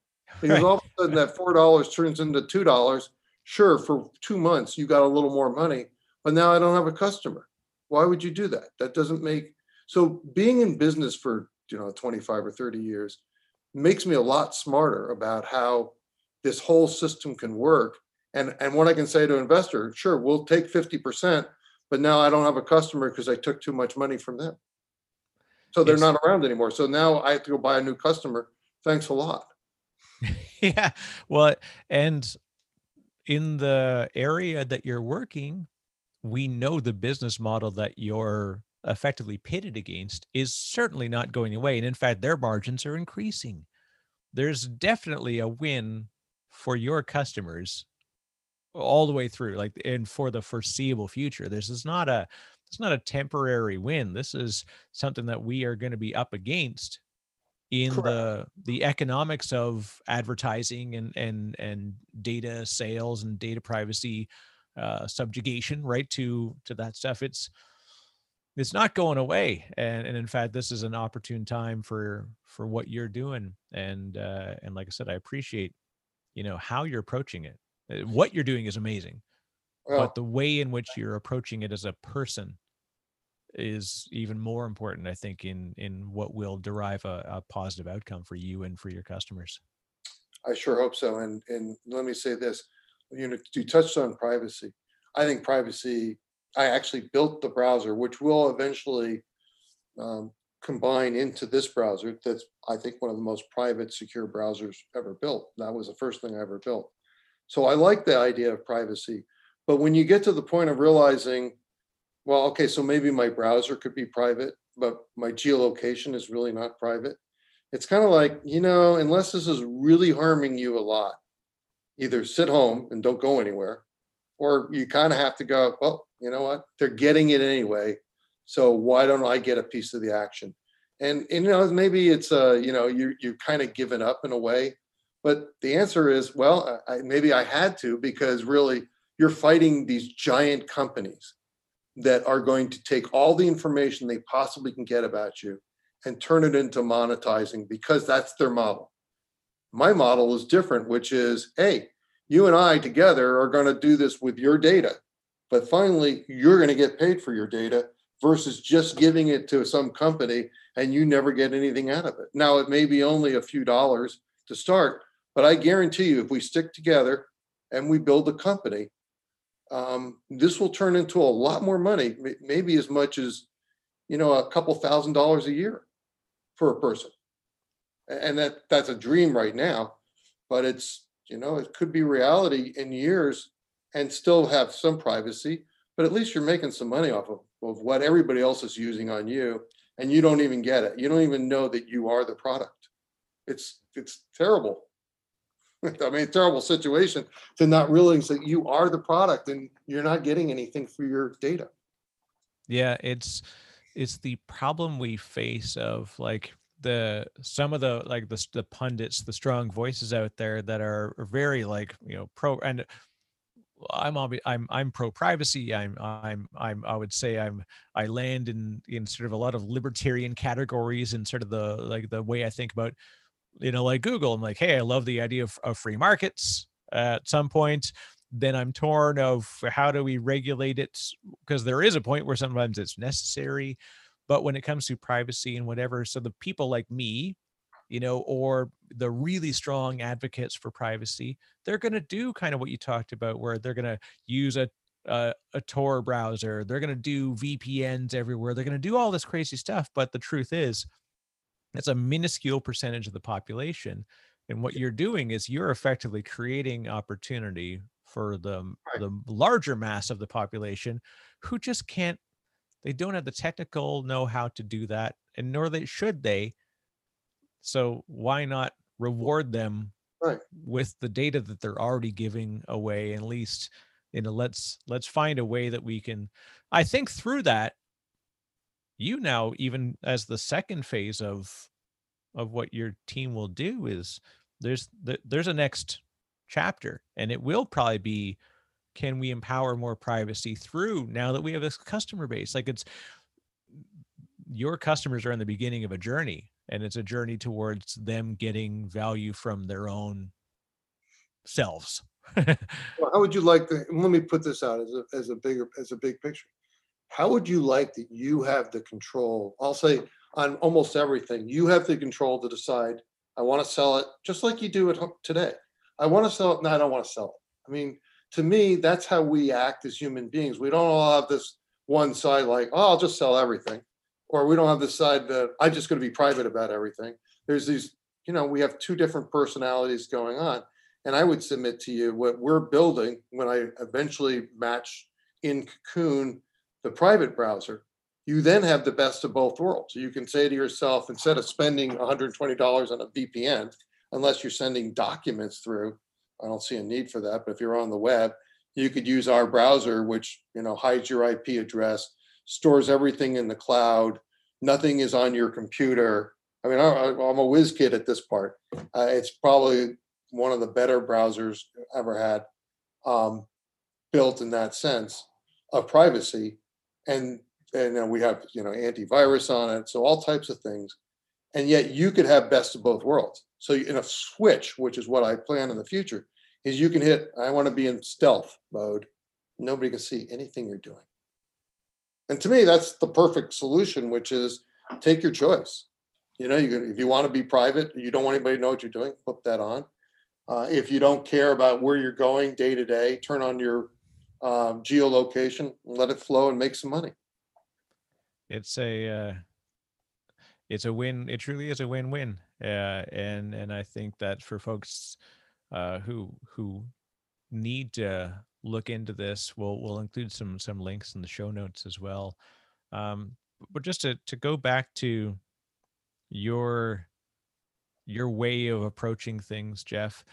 Because all of a sudden that $4 turns into $2. Sure, for 2 months, you got a little more money, but now I don't have a customer. Why would you do that? That doesn't make, so being in business for 25 or 30 years makes me a lot smarter about how this whole system can work. And what I can say to an investor, sure, we'll take 50%, but now I don't have a customer because I took too much money from them. So they're not around anymore. So now I have to go buy a new customer. Thanks a lot. Yeah. Well, and in the area that you're working, we know the business model that you're effectively pitted against is certainly not going away. And in fact, their margins are increasing. There's definitely a win for your customers all the way through, like, and for the foreseeable future. This is not a temporary win. This is something that we are going to be up against in the economics of advertising and data sales and data privacy subjugation, right, to that stuff. It's not going away. And in fact, this is an opportune time for what you're doing. And like I said, I appreciate, how you're approaching it. What you're doing is amazing, but the way in which you're approaching it as a person is even more important, I think, in what will derive a positive outcome for you and for your customers. I sure hope so. And let me say this, you touched on privacy. I think privacy, I actually built the browser, which will eventually combine into this browser. That's, I think, one of the most private, secure browsers ever built. That was the first thing I ever built. So I like the idea of privacy, but when you get to the point of realizing, well, okay, so maybe my browser could be private, but my geolocation is really not private. It's kind of like, unless this is really harming you a lot, either sit home and don't go anywhere, or you kind of have to go, well, you know what? They're getting it anyway. So why don't I get a piece of the action? And maybe it's, you're kind of given up in a way. But the answer is, well, maybe I had to, because really you're fighting these giant companies that are going to take all the information they possibly can get about you and turn it into monetizing, because that's their model. My model is different, which is, hey, you and I together are going to do this with your data, but finally you're going to get paid for your data, versus just giving it to some company and you never get anything out of it. Now, it may be only a few dollars to start, but I guarantee you, if we stick together and we build a company, this will turn into a lot more money, maybe as much as, a couple $1,000s a year for a person. And that's a dream right now, but it's, it could be reality in years and still have some privacy, but at least you're making some money off of what everybody else is using on you, and you don't even get it. You don't even know that you are the product. It's terrible. I mean, terrible situation to not realize that you are the product and you're not getting anything for your data. Yeah, it's the problem we face of like the pundits, the strong voices out there that are very pro, and I'm pro privacy. I land in sort of a lot of libertarian categories, and sort of the way I think about, like Google. I'm like, hey, I love the idea of free markets at some point. Then I'm torn of how do we regulate it? Because there is a point where sometimes it's necessary, but when it comes to privacy and whatever, so the people like me, or the really strong advocates for privacy, they're going to do kind of what you talked about, where they're going to use a Tor browser. They're going to do VPNs everywhere. They're going to do all this crazy stuff. But the truth is, it's a minuscule percentage of the population. And what you're doing is you're effectively creating opportunity for the larger mass of the population who just can't, they don't have the technical know-how to do that, and nor should they. So why not reward them with the data that they're already giving away? At least, let's find a way that we can, I think through that, you now, even as the second phase of what your team will do, is there's a next chapter, and it will probably be, can we empower more privacy through, now that we have this customer base? Like, it's, your customers are in the beginning of a journey, and it's a journey towards them getting value from their own selves. Well, how would you like to, let me put this out as a big picture. How would you like that you have the control? I'll say on almost everything, you have the control to decide, I want to sell it, just like you do it today. I want to sell it. No, I don't want to sell it. I mean, to me, that's how we act as human beings. We don't all have this one side like, oh, I'll just sell everything. Or we don't have this side that I'm just going to be private about everything. There's these, we have two different personalities going on. And I would submit to you what we're building when I eventually match in Cocoon the private browser, you then have the best of both worlds. You can say to yourself, instead of spending $120 on a VPN, unless you're sending documents through, I don't see a need for that, but if you're on the web, you could use our browser, which hides your IP address, stores everything in the cloud, nothing is on your computer. I mean, I'm a whiz kid at this part. It's probably one of the better browsers I've ever had, built in that sense of privacy. And we have, antivirus on it. So all types of things. And yet you could have best of both worlds. So in a switch, which is what I plan in the future, is you can hit, I want to be in stealth mode. Nobody can see anything you're doing. And to me, that's the perfect solution, which is take your choice. You know, you can, if you want to be private, you don't want anybody to know what you're doing, flip that on. If you don't care about where you're going day to day, turn on your geolocation, let it flow and make some money. It's a win. It truly is a win-win. And I think that for folks who need to look into this, we'll include some links in the show notes as well. But just to go back to your way of approaching things, Jeff,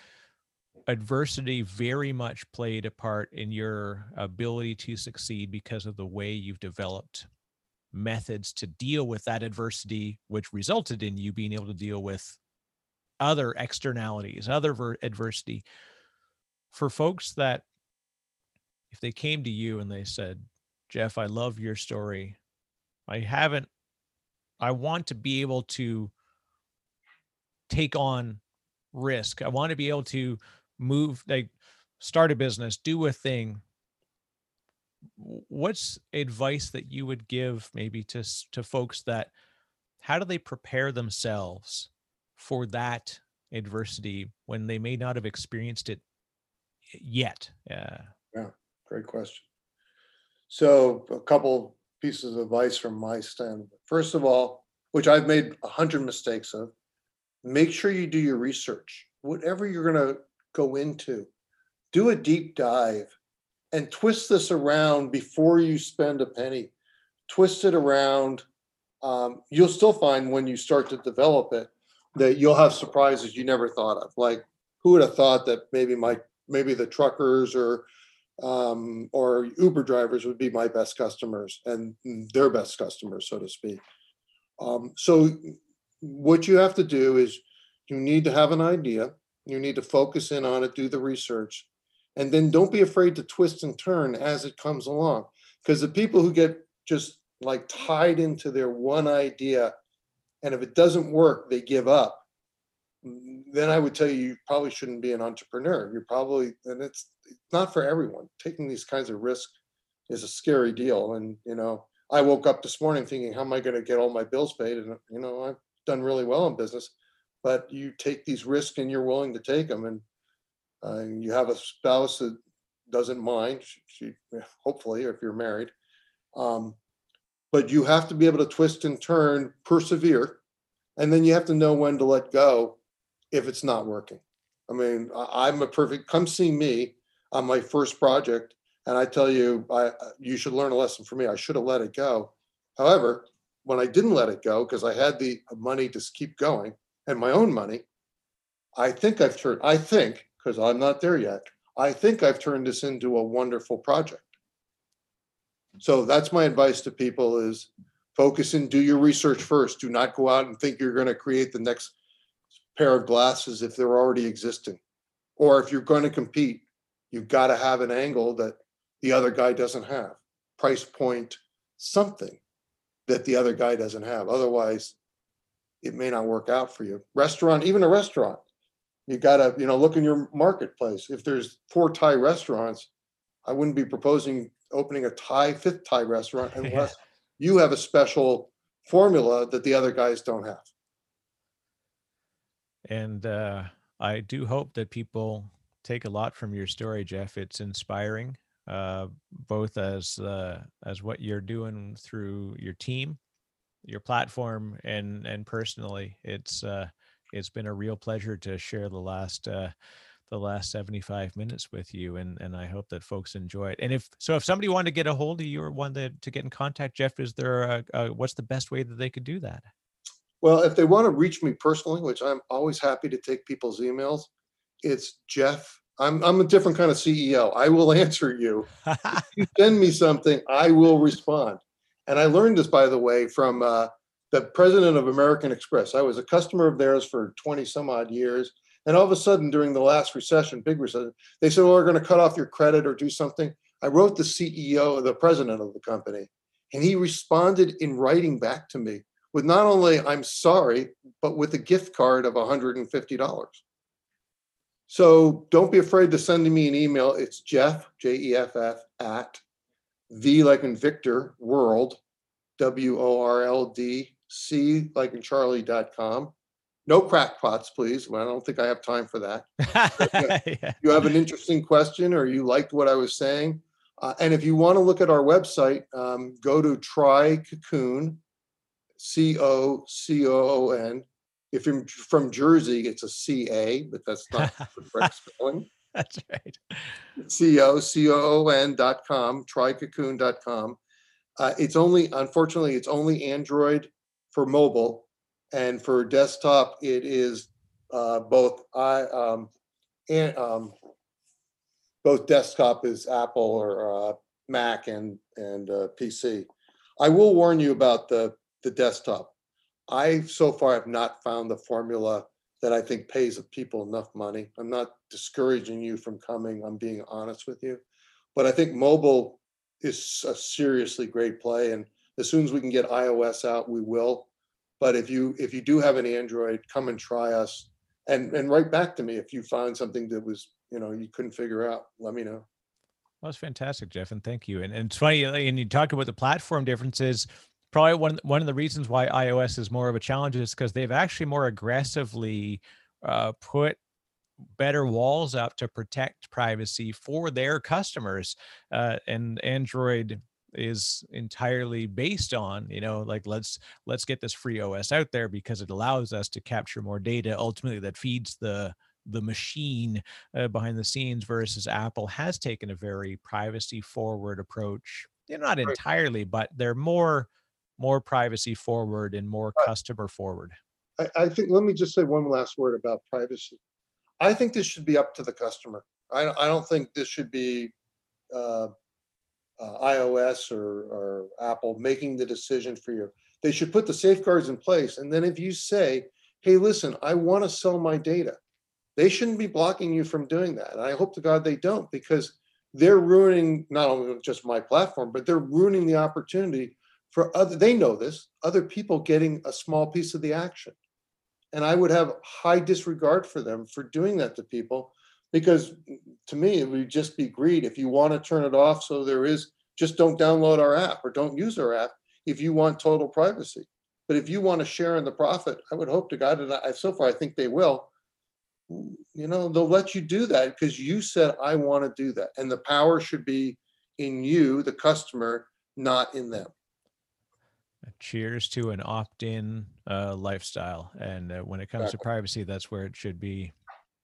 adversity very much played a part in your ability to succeed because of the way you've developed methods to deal with that adversity, which resulted in you being able to deal with other externalities, other adversity. For folks that, if they came to you and they said, Jeff, I love your story. I want to be able to take on risk. I want to be able to move, like start a business, do a thing. What's advice that you would give maybe to folks that, how do they prepare themselves for that adversity when they may not have experienced it yet? Yeah, great question. So a couple pieces of advice from my standpoint. First of all, which I've made 100 mistakes of, make sure you do your research. Whatever you're going to go into, do a deep dive and twist this around before you spend a penny. Twist it around. You'll still find when you start to develop it that you'll have surprises you never thought of. Like, who would have thought that maybe the truckers or Uber drivers would be my best customers and their best customers, so to speak. So what you have to do is you need to have an idea. You need to focus in on it, do the research, and then don't be afraid to twist and turn as it comes along. Because the people who get just like tied into their one idea, and if it doesn't work, they give up. Then I would tell you, you probably shouldn't be an entrepreneur. And it's not for everyone. Taking these kinds of risks is a scary deal. And, you know, I woke up this morning thinking, how am I going to get all my bills paid? And, you know, I've done really well in business, but you take these risks and you're willing to take them. And you have a spouse that doesn't mind, she hopefully, or if you're married. But you have to be able to twist and turn, persevere, and then you have to know when to let go if it's not working. I mean, come see me on my first project, and I tell you, you should learn a lesson from me. I should have let it go. However, when I didn't let it go, because I had the money to keep going and my own money, because I'm not there yet, I think I've turned this into a wonderful project. So that's my advice to people is focus and do your research first. Do not go out and think you're going to create the next pair of glasses if they're already existing. Or if you're going to compete, you've got to have an angle that the other guy doesn't have. Price point, something that the other guy doesn't have. Otherwise, it may not work out for you. Even a restaurant, you got to, look in your marketplace. If there's 4 Thai restaurants, I wouldn't be proposing opening a fifth Thai restaurant unless you have a special formula that the other guys don't have. And I do hope that people take a lot from your story, Jeff. It's inspiring, both as what you're doing through your team, your platform, and personally. It's been a real pleasure to share the last 75 minutes with you, and I hope that folks enjoy it. And if somebody wanted to get a hold of you or wanted to get in contact, Jeff, is there what's the best way that they could do that? Well, if they want to reach me personally, which I'm always happy to take people's emails, it's Jeff. I'm a different kind of CEO. I will answer you. If you send me something, I will respond. And I learned this, by the way, from the president of American Express. I was a customer of theirs for 20 some odd years. And all of a sudden, during the last recession, big recession, they said, well, we're going to cut off your credit or do something. I wrote the CEO, the president of the company, and he responded in writing back to me with not only I'm sorry, but with a gift card of $150. So don't be afraid to send me an email. It's Jeff, Jeff, at V like in Victor, World, WORLD, C like in Charlie.com. No crackpots, please. Well, I don't think I have time for that. Yeah. You have an interesting question or you liked what I was saying. And if you want to look at our website, go to Try Cocoon, C-O-C-O-O-N. If you're from Jersey, it's a C-A, but that's not the correct spelling. That's right. C-O-C-O-O-N.com, trycocoon.com. It's only, unfortunately, it's only Android for mobile. And for desktop, it is both desktop is Apple or Mac and PC. I will warn you about the desktop. I so far have not found the formula that I think pays people enough money. I'm not discouraging you from coming. I'm being honest with you. But I think mobile is a seriously great play. And as soon as we can get iOS out, we will. But if you do have an Android, come and try us and write back to me if you find something that was, you know, you couldn't figure out, let me know. Well, that's fantastic, Jeff. And thank you. And it's funny, and you talk about the platform differences. Probably one of the reasons why iOS is more of a challenge is because they've actually more aggressively put better walls up to protect privacy for their customers. And Android is entirely based on, you know, like let's get this free OS out there because it allows us to capture more data ultimately that feeds the machine behind the scenes, versus Apple has taken a very privacy forward approach. They're not entirely, but they're more privacy forward and more customer forward. I think, let me just say one last word about privacy. I think this should be up to the customer. I don't think this should be iOS or Apple making the decision for you. They should put the safeguards in place. And then if you say, hey, listen, I want to sell my data, they shouldn't be blocking you from doing that. And I hope to God they don't, because they're ruining not only just my platform, but they're ruining the opportunity for other, they know this, other people getting a small piece of the action. And I would have high disregard for them for doing that to people, because to me, it would just be greed. If you want to turn it off, so there is, just don't download our app or don't use our app if you want total privacy. But if you want to share in the profit, I would hope to God, and so far I think they will, you know, they'll let you do that because you said, I want to do that. And the power should be in you, the customer, not in them. Cheers to an opt-in lifestyle. And when it comes to privacy, that's where it should be.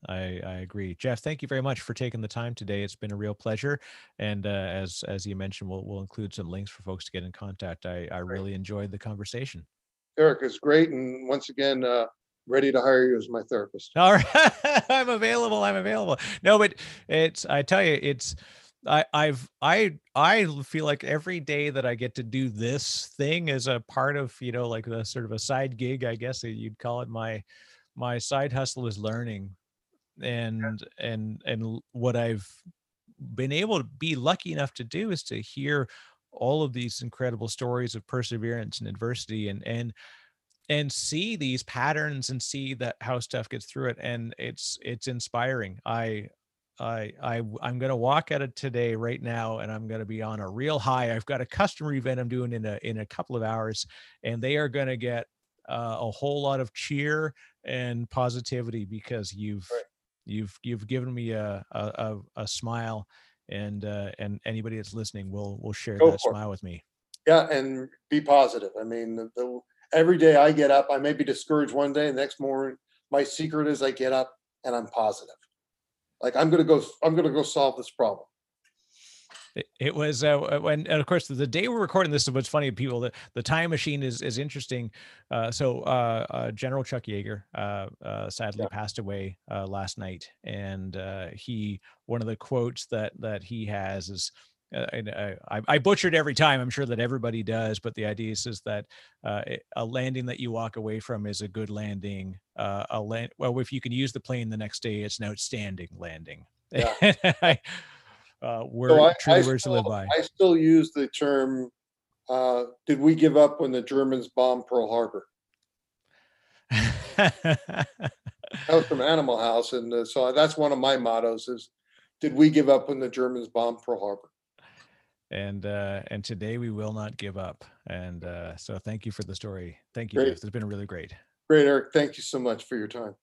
I agree. Jeff, thank you very much for taking the time today. It's been a real pleasure. And as you mentioned, we'll include some links for folks to get in contact. I really enjoyed the conversation. Eric, it's great. And once again, ready to hire you as my therapist. All right. I'm available. No, but it's, I tell you, it's, I feel like every day that I get to do this thing is a part of, you know, like the sort of a side gig, I guess you'd call it. My side hustle is learning, and what I've been able to be lucky enough to do is to hear all of these incredible stories of perseverance and adversity, and see these patterns and see that how stuff gets through it, and it's inspiring. I'm going to walk out of today right now, and I'm going to be on a real high. I've got a customer event I'm doing in a couple of hours, and they are going to get a whole lot of cheer and positivity because you've given me a smile, and anybody that's listening will share that smile with me. Yeah. And be positive. I mean, every day I get up, I may be discouraged one day, and the next morning, my secret is I get up and I'm positive. Like I'm going to go solve this problem. It was, and of course, the day we're recording this is what's funny, people, the time machine is interesting. So General Chuck Yeager sadly passed away last night. And one of the quotes that he has is, I butchered every time, I'm sure that everybody does, but the idea is that a landing that you walk away from is a good landing. Well, if you can use the plane the next day, it's an outstanding landing. Yeah. Words to live by. I still use the term, did we give up when the Germans bombed Pearl Harbor? comes from Animal House. And so that's one of my mottos is, did we give up when the Germans bombed Pearl Harbor? And today we will not give up. And so thank you for the story. Thank you, Jeff. It's been really great. Great, Eric. Thank you so much for your time.